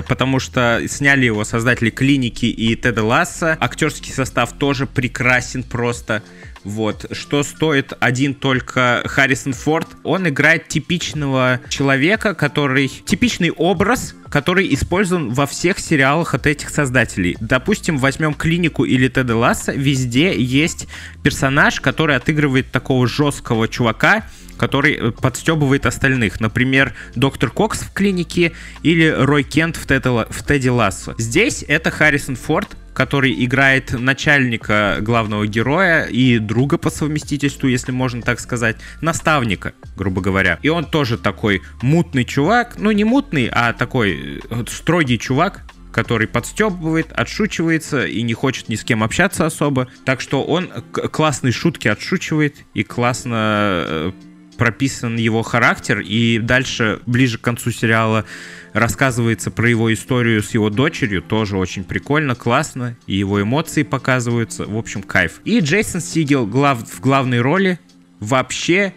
потому что сняли его создатели «Клиники» и Теда Ласса. Актерский состав тоже прекрасен просто. Вот, что стоит один только Харрисон Форд. Он играет типичного человека, который... Типичный образ, который использован во всех сериалах от этих создателей. Допустим, возьмем «Клинику» или Теда Ласса. Везде есть персонаж, который отыгрывает такого жесткого чувака, который подстебывает остальных. Например, доктор Кокс в «Клинике» или Рой Кент в «Теде Лассо». Здесь это Харрисон Форд, который играет начальника главного героя и друга по совместительству, если можно так сказать, наставника, грубо говоря. И он тоже такой мутный чувак, ну не мутный, а такой строгий чувак, который подстебывает, отшучивается и не хочет ни с кем общаться особо. Так что он классные шутки отшучивает и классно прописан его характер, и дальше, ближе к концу сериала, рассказывается про его историю с его дочерью, тоже очень прикольно, классно, и его эмоции показываются, в общем, кайф. И Джейсон Сигел глав... в главной роли, вообще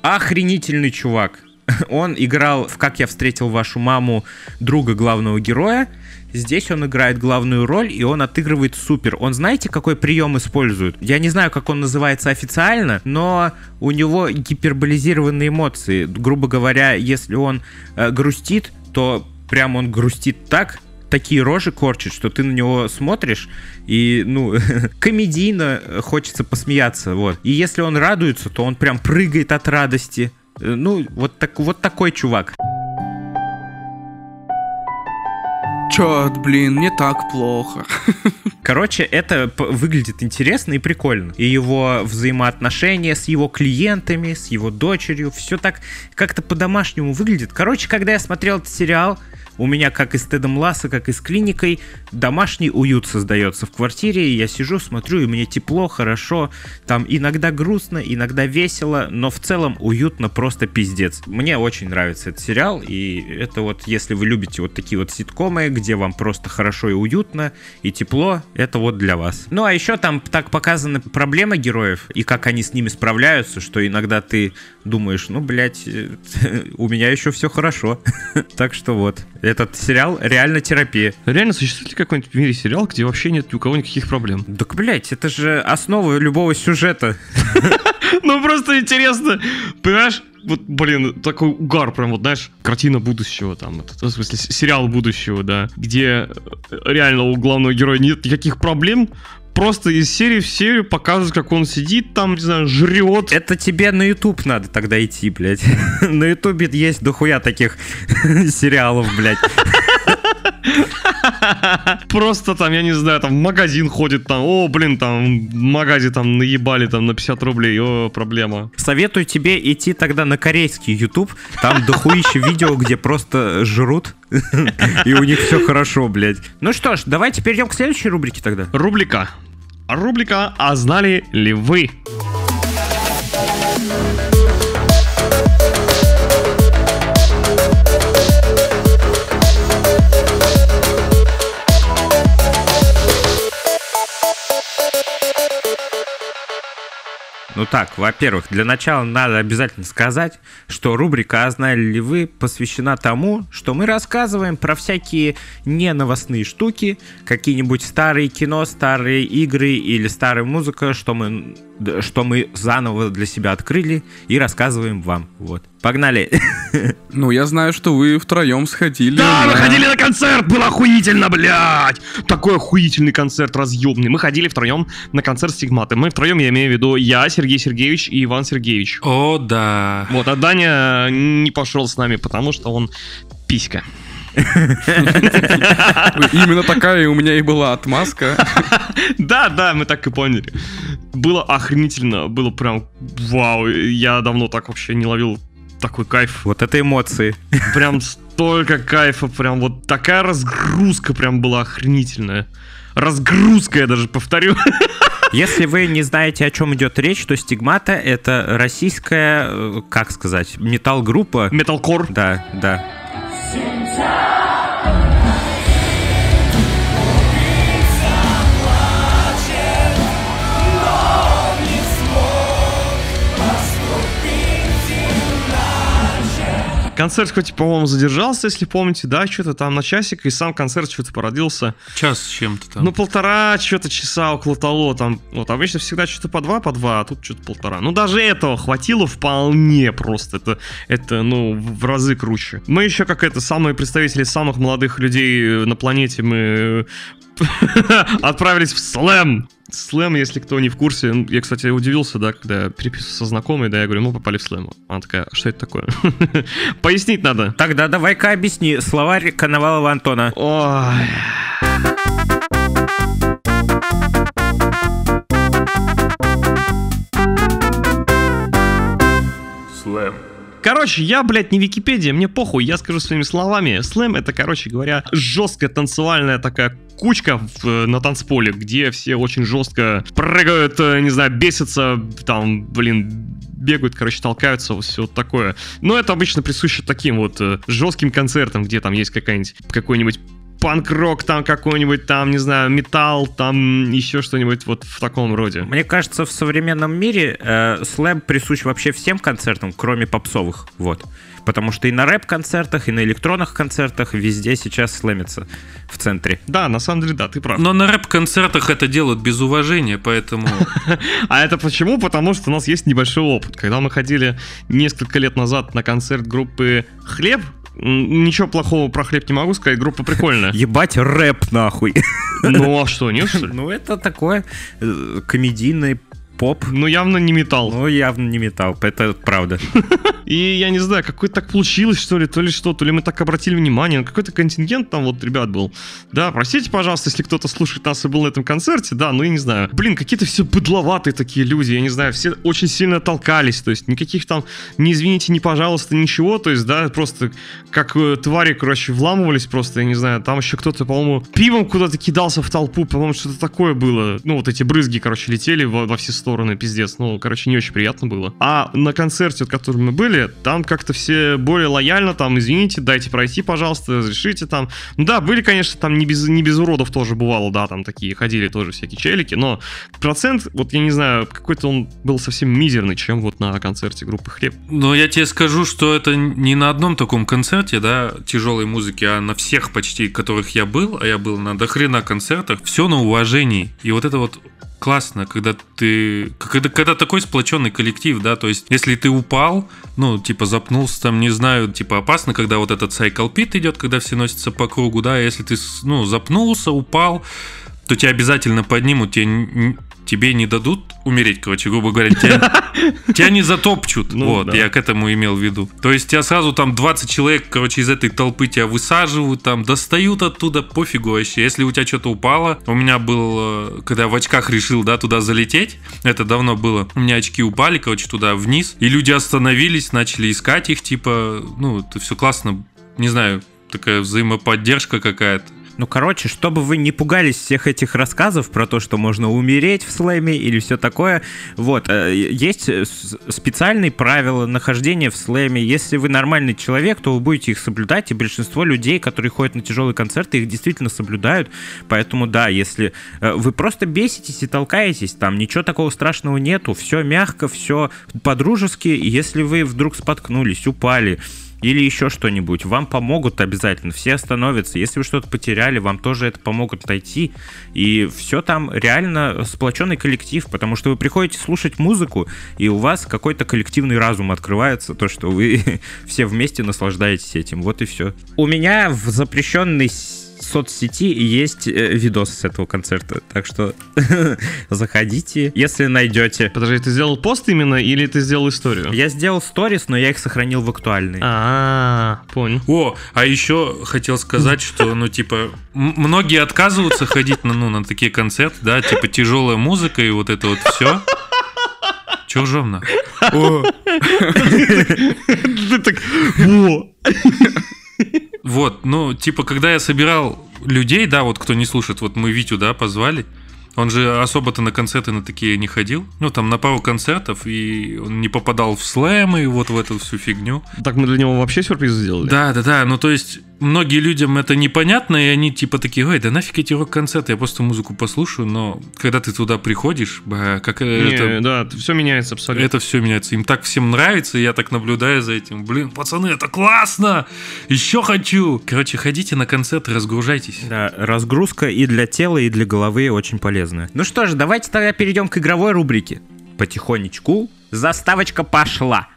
охренительный чувак. Он играл в «Как я встретил вашу маму» друга главного героя, здесь он играет главную роль, и он отыгрывает супер. Он знаете, какой прием использует? Я не знаю, как он называется официально, но у него гиперболизированные эмоции. Грубо говоря, если он э, грустит, то прям он грустит так, такие рожи корчит, что ты на него смотришь, и, ну, комедийно хочется посмеяться, вот. И если он радуется, то он прям прыгает от радости. Ну, вот, так, вот такой чувак. Чёрт, блин, мне так плохо. Короче, это выглядит интересно и прикольно. И его взаимоотношения с его клиентами, с его дочерью, все так как-то по-домашнему выглядит. Короче, когда я смотрел этот сериал, у меня как и с Тедом Лассо, как и с «Клиникой» домашний уют создается в квартире, и я сижу, смотрю, и мне тепло, хорошо, там иногда грустно, иногда весело, но в целом уютно просто пиздец. Мне очень нравится этот сериал, и это вот, если вы любите вот такие вот ситкомы, где вам просто хорошо и уютно, и тепло, это вот для вас. Ну а еще там так показаны проблемы героев, и как они с ними справляются, что иногда ты думаешь, ну, блядь, у меня еще все хорошо. Так что вот. Этот сериал реально терапия. Реально существует ли какой-нибудь в мире сериал, где вообще нет ни у кого никаких проблем? Так, блядь, это же основа любого сюжета. Ну, просто интересно, понимаешь? Вот, блин, такой угар, прям вот, знаешь, картина будущего там, в смысле, сериал будущего, да, где реально у главного героя нет никаких проблем, просто из серии в серию показывают, как он сидит там, не знаю, жрет. Это тебе на YouTube надо тогда идти, блядь. На Ютубе есть дохуя таких сериалов, блядь. Просто там, я не знаю, там в магазин ходит, там, о, блин, там в магазе там наебали там на пятьдесят рублей, о, проблема. Советую тебе идти тогда на корейский YouTube, там дохуище видео, где просто жрут, и у них все хорошо, блядь. Ну что ж, давайте перейдем к следующей рубрике тогда. Рубрика. Рубрика «А знали ли вы?». Ну так, во-первых, для начала надо обязательно сказать, что рубрика «А знали ли вы?» посвящена тому, что мы рассказываем про всякие неновостные штуки, какие-нибудь старые кино, старые игры или старая музыка, что мы, что мы заново для себя открыли и рассказываем вам. Вот. Погнали. Ну, я знаю, что вы втроем сходили. Да, на... мы ходили на концерт, было охуительно, блядь. Такой охуительный концерт, разъемный. Мы ходили втроем на концерт Стигматы. Мы втроем, я имею в виду, я, Сергей Сергеевич и Иван Сергеевич. О, да. Вот, а Даня не пошел с нами, потому что он писька. Именно такая у меня и была отмазка. Да, да, мы так и поняли. Было охренительно, было прям вау. Я давно так вообще не ловил такой кайф. Вот это эмоции. Прям столько кайфа, прям вот такая разгрузка прям была охренительная. Разгрузка, я даже повторю. Если вы не знаете, о чем идет речь, то Стигмата — это российская, как сказать, метал-группа. Металкор. Да, да. Концерт хоть, по-моему, задержался, если помните, да, что-то там на часик, и сам концерт что-то породился. Час с чем-то там. Ну, полтора, что-то часа около того, там, вот, обычно всегда что-то по два, по два, а тут что-то полтора. Ну, даже этого хватило вполне просто, это, это, ну, в разы круче. Мы еще, как это, самые представители самых молодых людей на планете, мы отправились в слэм. Слэм, если кто не в курсе, я, кстати, удивился, да, когда переписывался со знакомой, да, я говорю, мы попали в слэм. Она такая, что это такое? Пояснить надо. Тогда давай-ка объясни словарь Коновалова Антона. Ой. Слэм. Короче, я, блядь, не Википедия, мне похуй, я скажу своими словами. Слэм — это, короче говоря, жесткая танцевальная такая кучка в, на танцполе, где все очень жестко прыгают, не знаю, бесятся, там, блин, бегают, короче, толкаются, все вот такое. Но это обычно присуще таким вот жестким концертам, где там есть какая-нибудь, какой-нибудь панк-рок, там какой-нибудь, там, не знаю, металл, там еще что-нибудь вот в таком роде. Мне кажется, в современном мире э, слэм присущ вообще всем концертам, кроме попсовых, вот. Потому что и на рэп-концертах, и на электронных концертах везде сейчас слэмится в центре. Да, на самом деле, да, ты прав. Но на рэп-концертах это делают без уважения, поэтому... А это почему? Потому что у нас есть небольшой опыт. Когда мы ходили несколько лет назад на концерт группы «Хлеб», ничего плохого про «Хлеб» не могу сказать, группа прикольная. Ебать, рэп нахуй. Ну а что, нет, что ли? Ну это такое комедийное... поп. Ну, явно не металл. Ну, явно не металл, это правда. И я не знаю, какой-то так получилось, что ли, то ли что, то ли мы так обратили внимание. Какой-то контингент там вот ребят был. Да, простите, пожалуйста, если кто-то слушает нас и был на этом концерте, да, ну, я не знаю. Блин, какие-то все быдловатые такие люди, я не знаю, все очень сильно толкались, то есть никаких там, не извините, не пожалуйста, ничего, то есть, да, просто как э, твари, короче, вламывались просто, я не знаю, там еще кто-то, по-моему, пивом куда-то кидался в толпу, по-моему, что-то такое было. Ну, вот эти брызги, короче, летели во, во все стороны. Стороны, пиздец, ну, короче, не очень приятно было. А на концерте, от которого мы были, там как-то все более лояльно, там, извините, дайте пройти, пожалуйста, разрешите там. Ну да, были, конечно, там не без, не без уродов тоже бывало, да, там такие ходили тоже всякие челики, но процент, вот я не знаю, какой-то он был совсем мизерный, чем вот на концерте группы «Хлеб». Но я тебе скажу, что это не на одном таком концерте, да, тяжелой музыки, а на всех почти, которых я был, а я был на дохрена концертах, все на уважении. И вот это вот классно, когда ты, когда, когда такой сплоченный коллектив, да, то есть если ты упал, ну, типа запнулся там, не знаю, типа опасно, когда вот этот cycle pit идет, когда все носятся по кругу, да, если ты, ну, запнулся, упал, то тебя обязательно поднимут, тебе, тебе не дадут умереть, короче, грубо говоря, тебя, тебя не затопчут, ну, вот, да. Я к этому имел в виду. То есть тебя сразу там двадцать человек, короче, из этой толпы тебя высаживают, там, достают оттуда, пофигу вообще. Если у тебя что-то упало, у меня был, когда я в очках решил, да, туда залететь, это давно было, у меня очки упали, короче, туда вниз, и люди остановились, начали искать их, типа, ну, это все классно, не знаю, такая взаимоподдержка какая-то. Ну, короче, чтобы вы не пугались всех этих рассказов про то, что можно умереть в слэме или все такое, вот, есть специальные правила нахождения в слэме. Если вы нормальный человек, то вы будете их соблюдать, и большинство людей, которые ходят на тяжелые концерты, их действительно соблюдают, поэтому, да, если вы просто беситесь и толкаетесь, там ничего такого страшного нету, все мягко, все по-дружески, если вы вдруг споткнулись, упали, или еще что-нибудь. Вам помогут обязательно, все остановятся. Если вы что-то потеряли, вам тоже это помогут найти. И все там реально сплоченный коллектив, потому что вы приходите слушать музыку, и у вас какой-то коллективный разум открывается, то, что вы все вместе наслаждаетесь этим. Вот и все. У меня в запрещенной соцсети есть видос с этого концерта, так что заходите, если найдете. Подожди, ты сделал пост именно или ты сделал историю? Я сделал сторис, но я их сохранил в актуальные. А, понял. О, а еще хотел сказать, что, ну, типа, многие отказываются ходить на, ну, на такие концерты, да, типа тяжелая музыка и вот это вот все. Че ужомно? Ты так... Вот, ну, типа, когда я собирал людей, да, вот кто не слушает, вот мы Витю, да, позвали, он же особо-то на концерты на такие не ходил, ну, там, на пару концертов, и он не попадал в слэмы, и вот в эту всю фигню. Так мы для него вообще сюрприз сделали? Да, да, да, ну, то есть, многим людям это непонятно, и они, типа, такие, ой, да нафиг эти рок-концерты, я просто музыку послушаю, но когда ты туда приходишь, как не, это... Да, все меняется абсолютно. Это все меняется, им так всем нравится, я так наблюдаю за этим, блин, пацаны, это классно, еще хочу. Короче, ходите на концерты, разгружайтесь. Да, разгрузка и для тела, и для головы очень полезная. Ну что же, давайте тогда перейдем к игровой рубрике. Потихонечку заставочка пошла.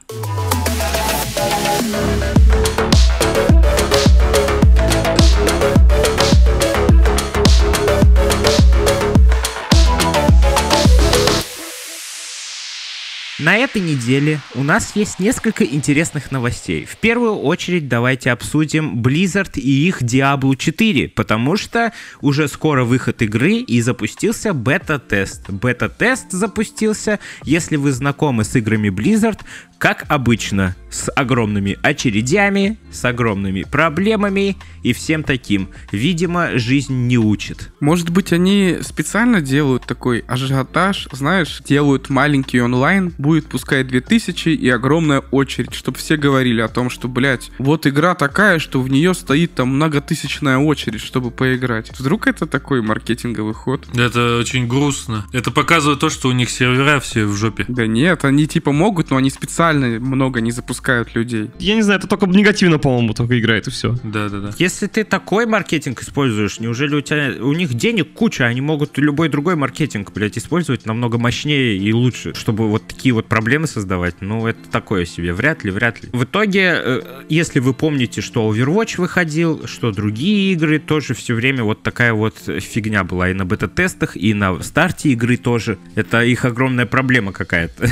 На этой неделе у нас есть несколько интересных новостей. В первую очередь давайте обсудим Blizzard и их Diablo четыре, потому что уже скоро выход игры и запустился бета-тест. Бета-тест запустился, если вы знакомы с играми Blizzard, как обычно, с огромными очередями, с огромными проблемами и всем таким. Видимо, жизнь не учит. Может быть, они специально делают такой ажиотаж, знаешь, делают маленький онлайн, будет пускай две тысячи и огромная очередь, чтобы все говорили о том, что, блядь, вот игра такая, что в нее стоит там многотысячная очередь, чтобы поиграть. Вдруг это такой маркетинговый ход? Это очень грустно. Это показывает то, что у них сервера все в жопе. Да нет, они типа могут, но они специально много не запускают людей. Я не знаю, это только негативно, по-моему, только играет и все. Да-да-да. Если ты такой маркетинг используешь, неужели у тебя... У них денег куча, они могут любой другой маркетинг, блядь, использовать намного мощнее и лучше, чтобы вот такие вот проблемы создавать. Ну, это такое себе. Вряд ли, вряд ли. В итоге, если вы помните, что Overwatch выходил, что другие игры, тоже все время вот такая вот фигня была. И на бета-тестах, и на старте игры тоже. Это их огромная проблема какая-то.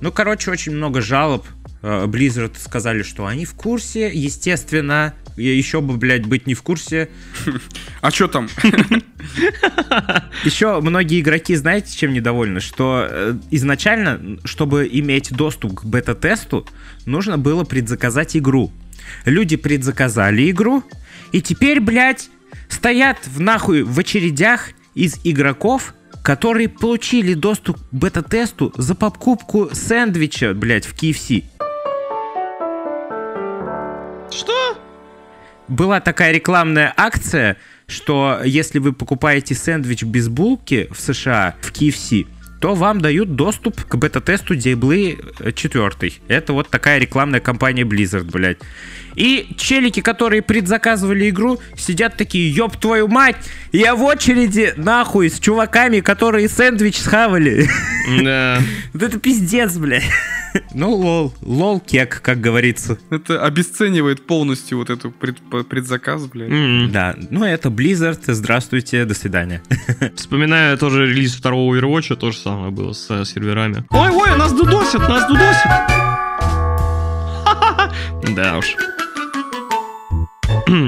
Ну, короче, очень много жалоб. Blizzard сказали, что они в курсе. Естественно, еще бы, блядь, быть не в курсе. А что там? Еще многие игроки, знаете, чем недовольны? Что изначально, чтобы иметь доступ к бета-тесту, нужно было предзаказать игру. Люди предзаказали игру, и теперь, блядь, стоят в нахуй в очередях из игроков, которые получили доступ к бета-тесту за покупку сэндвича, блядь, в кей эф си. Что? Была такая рекламная акция, что если вы покупаете сэндвич без булки в США, в кей эф си, то вам дают доступ к бета-тесту Diablo четыре. Это вот такая рекламная кампания Blizzard, блядь. И челики, которые предзаказывали игру, сидят такие, ёб твою мать, я в очереди, нахуй, с чуваками, которые сэндвич схавали. Да. Вот это пиздец, блядь. Ну, лол. Лол-кек, как говорится. Это обесценивает полностью вот эту пред, предзаказ, блядь. Mm-hmm. Да, ну это Blizzard, здравствуйте, до свидания. Вспоминаю тоже релиз второго Overwatch, то же самое было с серверами. Ой-ой, нас дудосят, нас дудосят. Да уж.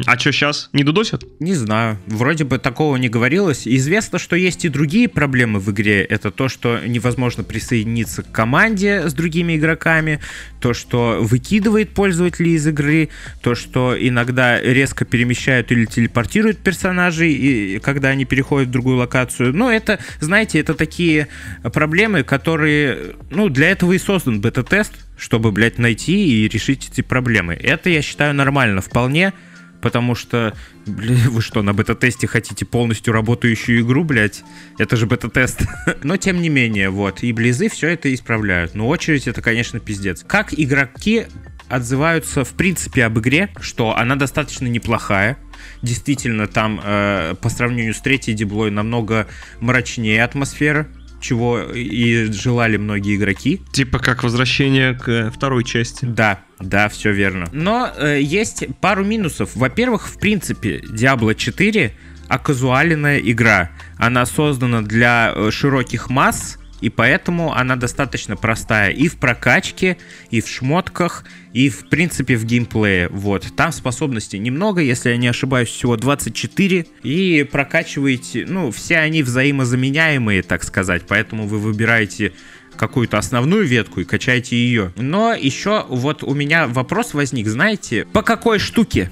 А что сейчас? Не дудосят? Не знаю. Вроде бы такого не говорилось. Известно, что есть и другие проблемы в игре. Это то, что невозможно присоединиться к команде с другими игроками, то, что выкидывает пользователей из игры, то, что иногда резко перемещают или телепортируют персонажей, и, когда они переходят в другую локацию. Ну, это, знаете, это такие проблемы, которые... Ну, для этого и создан бета-тест, чтобы, блядь, найти и решить эти проблемы. Это, я считаю, нормально вполне. Потому что, блин, вы что, на бета-тесте хотите полностью работающую игру, блядь? Это же бета-тест. Но тем не менее, вот, и Близзы все это исправляют. Но очередь это, конечно, пиздец. Как игроки отзываются, в принципе, об игре, что она достаточно неплохая. Действительно, там э, по сравнению с третьей Диаблой намного мрачнее атмосфера, чего и желали многие игроки. Типа как возвращение к второй части. Да, да, все верно. Но э, есть пару минусов. Во-первых, в принципе, Diablo четыре оказуаленная игра. Она создана для широких масс, и поэтому она достаточно простая и в прокачке, и в шмотках, и в принципе в геймплее. Вот. Там способностей немного, если я не ошибаюсь, всего двадцать четыре. И прокачиваете, ну, все они взаимозаменяемые, так сказать. Поэтому вы выбираете какую-то основную ветку и качаете ее. Но еще вот у меня вопрос возник, знаете, по какой штуке?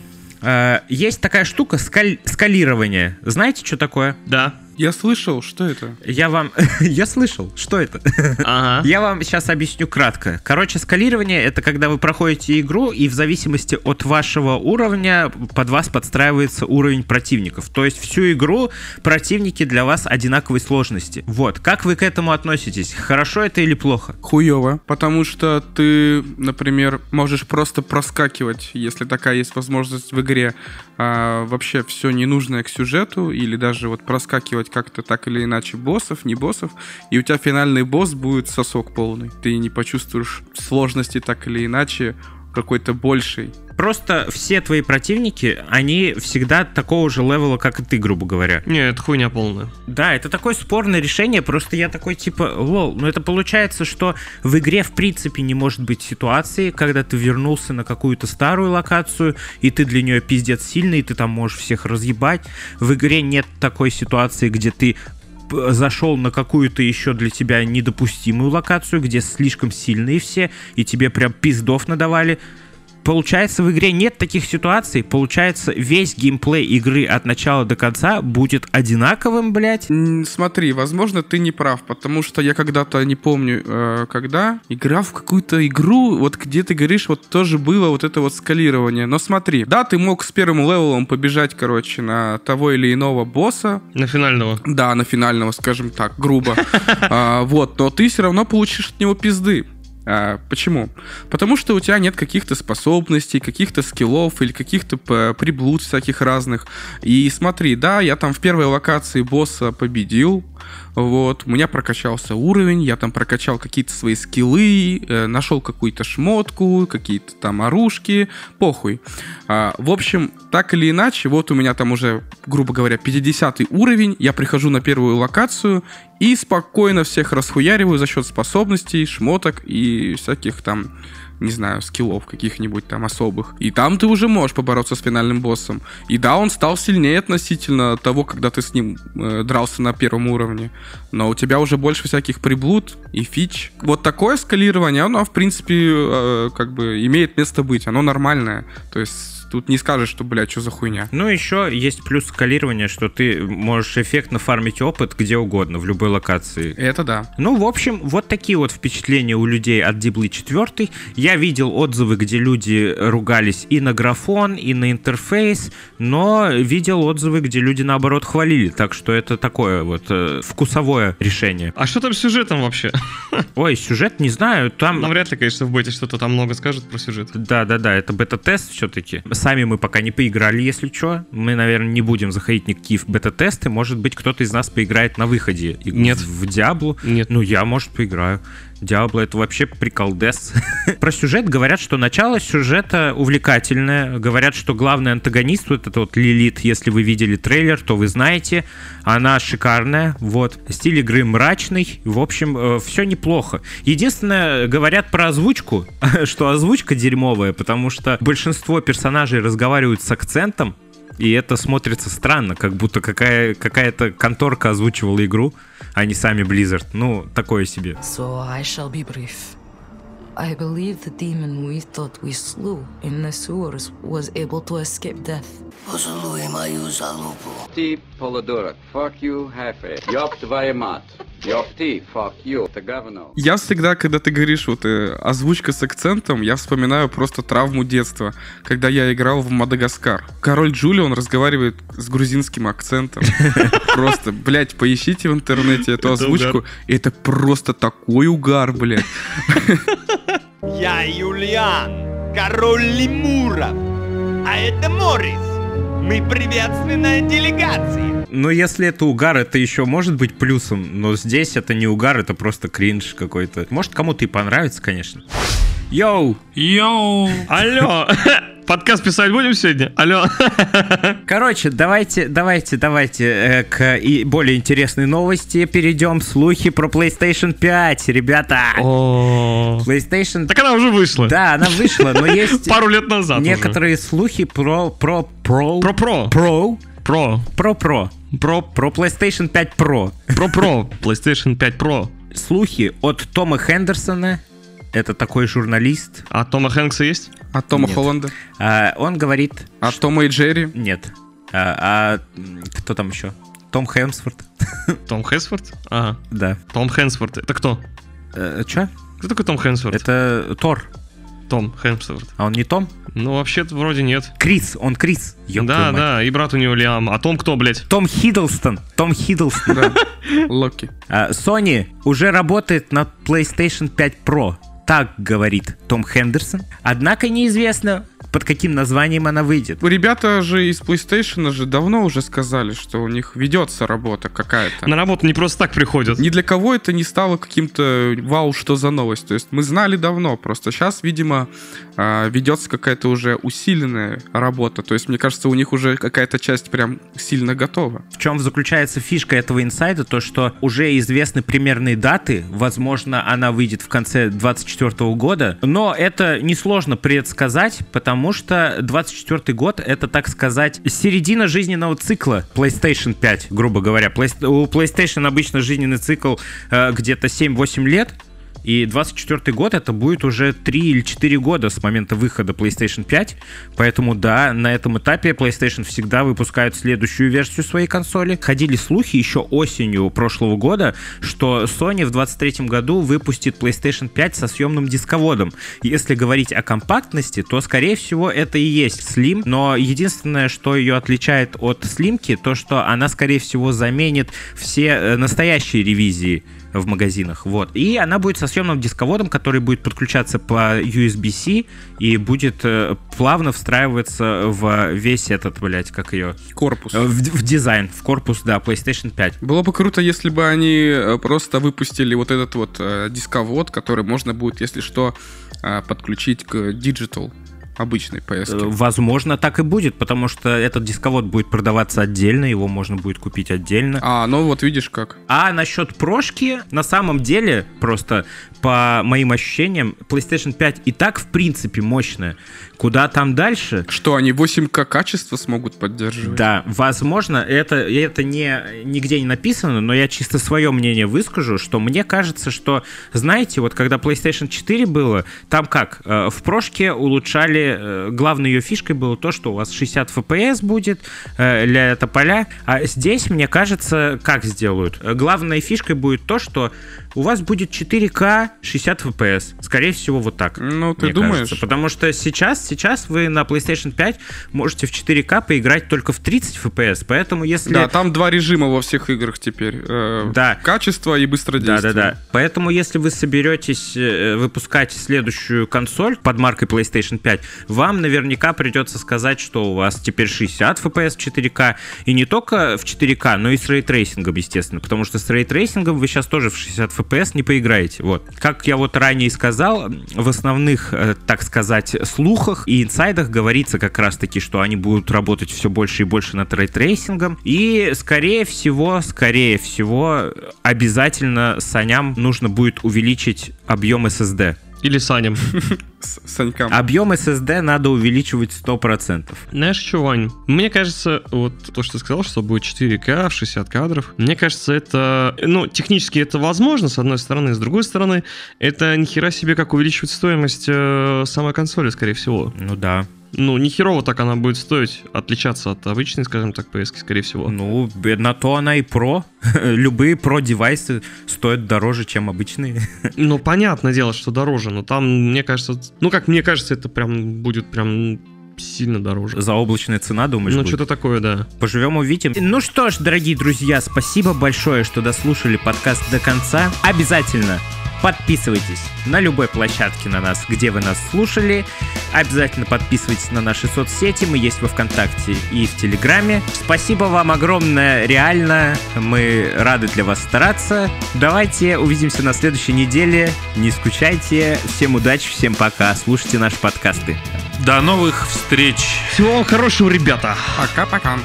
Есть такая штука, скаль... скалирование. Знаете, что такое? Да. Я слышал, что это? Я вам... Я слышал, что это? Ага. Я вам сейчас объясню кратко. Короче, скалирование — это когда вы проходите игру, и в зависимости от вашего уровня под вас подстраивается уровень противников. То есть всю игру противники для вас одинаковой сложности. Вот. Как вы к этому относитесь? Хорошо это или плохо? Хуёво. Потому что ты, например, можешь просто проскакивать, если такая есть возможность в игре, а вообще все ненужное к сюжету, или даже вот проскакивать как-то так или иначе боссов, не боссов, и у тебя финальный босс будет сосок полный. Ты не почувствуешь сложности так или иначе какой-то большей. Просто все твои противники, они всегда такого же левела, как и ты, грубо говоря. Не, это хуйня полная. Да, это такое спорное решение, просто я такой типа, лол, но это получается, что в игре в принципе не может быть ситуации, когда ты вернулся на какую-то старую локацию, и ты для нее пиздец сильный, и ты там можешь всех разъебать. В игре нет такой ситуации, где ты зашел на какую-то еще для тебя недопустимую локацию, где слишком сильные все, и тебе прям пиздов надавали. Получается, в игре нет таких ситуаций. Получается, весь геймплей игры от начала до конца будет одинаковым, блять. Смотри, возможно, ты не прав, потому что я когда-то, не помню, когда, играл в какую-то игру, вот где ты говоришь, вот тоже было вот это вот скалирование. Но смотри, да, ты мог с первым левелом побежать, короче, на того или иного босса. На финального. Да, на финального, скажем так, грубо. Вот, но ты все равно получишь от него пизды. А, почему? Потому что у тебя нет каких-то способностей, каких-то скиллов или каких-то приблуд всяких разных. И смотри, да, я там в первой локации босса победил. Вот, у меня прокачался уровень, я там прокачал какие-то свои скиллы, э, нашел какую-то шмотку, какие-то там оружки, похуй. А, в общем, так или иначе, вот у меня там уже, грубо говоря, пятидесятый уровень, я прихожу на первую локацию и спокойно всех расхуяриваю за счет способностей, шмоток и всяких там, не знаю, скиллов каких-нибудь там особых. И там ты уже можешь побороться с финальным боссом. И да, он стал сильнее относительно того, когда ты с ним э, дрался на первом уровне. Но у тебя уже больше всяких приблуд и фич. Вот такое скалирование, оно, в принципе, э, как бы имеет место быть. Оно нормальное. То есть тут не скажешь, что, блядь, что за хуйня. Ну, еще есть плюс скалирования, что ты можешь эффектно фармить опыт где угодно, в любой локации. Это да. Ну, в общем, вот такие вот впечатления у людей от Диаблы четыре. Я видел отзывы, где люди ругались и на графон, и на интерфейс, но видел отзывы, где люди, наоборот, хвалили. Так что это такое вот э, вкусовое решение. А что там с сюжетом вообще? Ой, сюжет не знаю. Там... Навряд ли, конечно, в бете что-то там много скажут про сюжет. Да-да-да, это бета-тест все-таки. Сами мы пока не поиграли, если что. Мы, наверное, не будем заходить ни в какие бета-тесты. Может быть, кто-то из нас поиграет на выходе. Нет. В Диаблу. Нет. Ну, я, может, поиграю. Диабло — это вообще приколдес. Про сюжет говорят, что начало сюжета увлекательное. Говорят, что главный антагонист, вот это вот Лилит, если вы видели трейлер, то вы знаете. Она шикарная, вот. Стиль игры мрачный, в общем, э, все неплохо. Единственное, говорят про озвучку, что озвучка дерьмовая, потому что большинство персонажей разговаривают с акцентом, и это смотрится странно, как будто какая, какая-то конторка озвучивала игру, а не сами Blizzard. Ну, такое себе. So I shall be brief. I believe the demon we thought we slew in the sewers was able to escape death. Поцелуй мою залупу. Ты полудурок. Fuck you, Хафе. Ёб твою мать. Ёб ты, fuck you. Это говно. Я всегда, когда ты говоришь вот э, озвучка с акцентом, я вспоминаю просто травму детства, когда я играл в Мадагаскар. Король Джули, он разговаривает с грузинским акцентом. Просто, блядь, поищите в интернете эту озвучку. Это просто такой угар, блядь. Я Юлиан. король лемуров. А это Моррис. Мы приветственная делегация. Но если это угар, это еще может быть плюсом. Но здесь это не угар, это просто кринж какой-то. Может, кому-то и понравится, конечно. Йоу! Йоу! Алло! Подкаст писать будем сегодня? Алло. Короче, давайте, давайте, давайте э, к и более интересной новости перейдем. Слухи про PlayStation пять, ребята. О-о-о. PlayStation. Так она уже вышла. Да, она вышла, но есть пару лет назад. Некоторые уже. слухи про про про про про про про про про про про PlayStation пять Pro. Про про PlayStation пять Pro. Слухи от Тома Хендерсона. Это такой журналист. А Тома Хэнкса есть? А Тома Нет. Холланда? А, он говорит... А что... Тома и Джерри? Нет. А, а кто там еще? Том Хэмсфорд. Том Хэмсфорд? Ага. Да. Том Хэмсфорд. Это кто? А, Че? Кто такой Том Хэмсфорд? Это Тор. Том Хэмсфорд. А он не Том? Ну, вообще-то вроде нет. Крис, он Крис. Ёк да, да, мать. И брат у него Лиам. А Том кто, блядь? Том Хиддлстон. Том Хиддлстон. Локи. Sony уже работает над PlayStation пять Pro. Так говорит Том Хендерсон. Однако неизвестно, под каким названием она выйдет. Ребята же из PlayStation же давно уже сказали, что у них ведется работа какая-то. На работу не просто так приходят. Ни для кого это не стало каким-то вау, что за новость. То есть мы знали давно, просто сейчас, видимо, ведется какая-то уже усиленная работа. То есть, мне кажется, у них уже какая-то часть прям сильно готова. В чем заключается фишка этого инсайда? То, что уже известны примерные даты. Возможно, она выйдет в конце двадцать четвёртого года. Но это несложно предсказать, потому Потому что двадцать четвёртый год — это, так сказать, середина жизненного цикла PlayStation пять, грубо говоря. У PlayStation обычно жизненный цикл э, где-то семь-восемь лет, и двадцать четвёртый год — это будет уже три или четыре года с момента выхода PlayStation пять. Поэтому, да, на этом этапе PlayStation всегда выпускают следующую версию своей консоли. Ходили слухи еще осенью прошлого года, что Sony в двадцать третьем году выпустит PlayStation пять со съемным дисководом. Если говорить о компактности, то, скорее всего, это и есть Slim. Но единственное, что ее отличает от Slimки, то, что она, скорее всего, заменит все настоящие ревизии в магазинах, вот. И она будет со съемным дисководом, который будет подключаться по ю эс би-C и будет э, плавно встраиваться в весь этот, блять, как ее... Корпус. В, в дизайн, в корпус, да, PlayStation пять. Было бы круто, если бы они просто выпустили вот этот вот э, дисковод, который можно будет, если что, э, подключить к Digital. Обычной пи эс. Возможно, так и будет, потому что этот дисковод будет продаваться отдельно, его можно будет купить отдельно. А, ну вот видишь как. А насчет прошки, на самом деле, просто по моим ощущениям, PlayStation пять и так, в принципе, мощная. Куда там дальше? Что, они восемь ка качество смогут поддерживать? Да, возможно, это, это не, нигде не написано, но я чисто свое мнение выскажу, что мне кажется, что, знаете, вот когда PlayStation четыре было, там как? В прошке улучшали. Главной ее фишкой было то, что у вас шестьдесят эф пи эс будет э, для тополя. А здесь, мне кажется, как сделают? Главной фишкой будет то, что у вас будет четыре ка шестьдесят эф пи эс. Скорее всего, вот так. Ну, ты думаешь? Кажется. Потому что сейчас, сейчас вы на PlayStation пять можете в четыре ка поиграть только в тридцать эф пи эс. Поэтому если... Да, там два режима во всех играх теперь. Э, да. Качество и быстродействие. Да, да, да. Поэтому, если вы соберетесь выпускать следующую консоль под маркой PlayStation пять, вам наверняка придется сказать, что у вас теперь шестьдесят эф пи эс в четыре ка. И не только в четыре ка, но и с рейтрейсингом, естественно. Потому что с рейтрейсингом вы сейчас тоже в шестьдесят эф пи эс не поиграете. Вот. Как я вот ранее сказал, в основных, э, так сказать, слухах и инсайдах говорится как раз-таки, что они будут работать все больше и больше над рейтрейсингом. И, скорее всего, скорее всего, обязательно саням нужно будет увеличить объем эс эс ди. Или Саням. Санькам. Объем эс эс ди надо увеличивать сто процентов. Знаешь что, Вань? Мне кажется, вот то, что ты сказал, что будет четыре ка в шестьдесят кадров, мне кажется, это... Ну, технически это возможно, с одной стороны. С другой стороны, это нихера себе как увеличивать стоимость э, самой консоли, скорее всего. Ну да. Ну, нихерово так она будет стоить, отличаться от обычной, скажем так, пи эс, скорее всего. Ну, на то она и Pro. Любые Pro девайсы стоят дороже, чем обычные. Ну, понятное дело, что дороже, но там, мне кажется... Ну, как мне кажется, это прям будет прям... сильно дороже. Заоблачная цена, думаешь? Ну, будет? Что-то такое, да. Поживем, увидим. Ну что ж, дорогие друзья, спасибо большое, что дослушали подкаст до конца. Обязательно Подписывайтесь на любой площадке на нас, где вы нас слушали. Обязательно подписывайтесь на наши соцсети. Мы есть во ВКонтакте и в Телеграме. Спасибо вам огромное, реально. Мы рады для вас стараться. Давайте увидимся на следующей неделе. Не скучайте. Всем удачи, всем пока. Слушайте наши подкасты. До новых встреч. Всего вам хорошего, ребята. Пока-пока.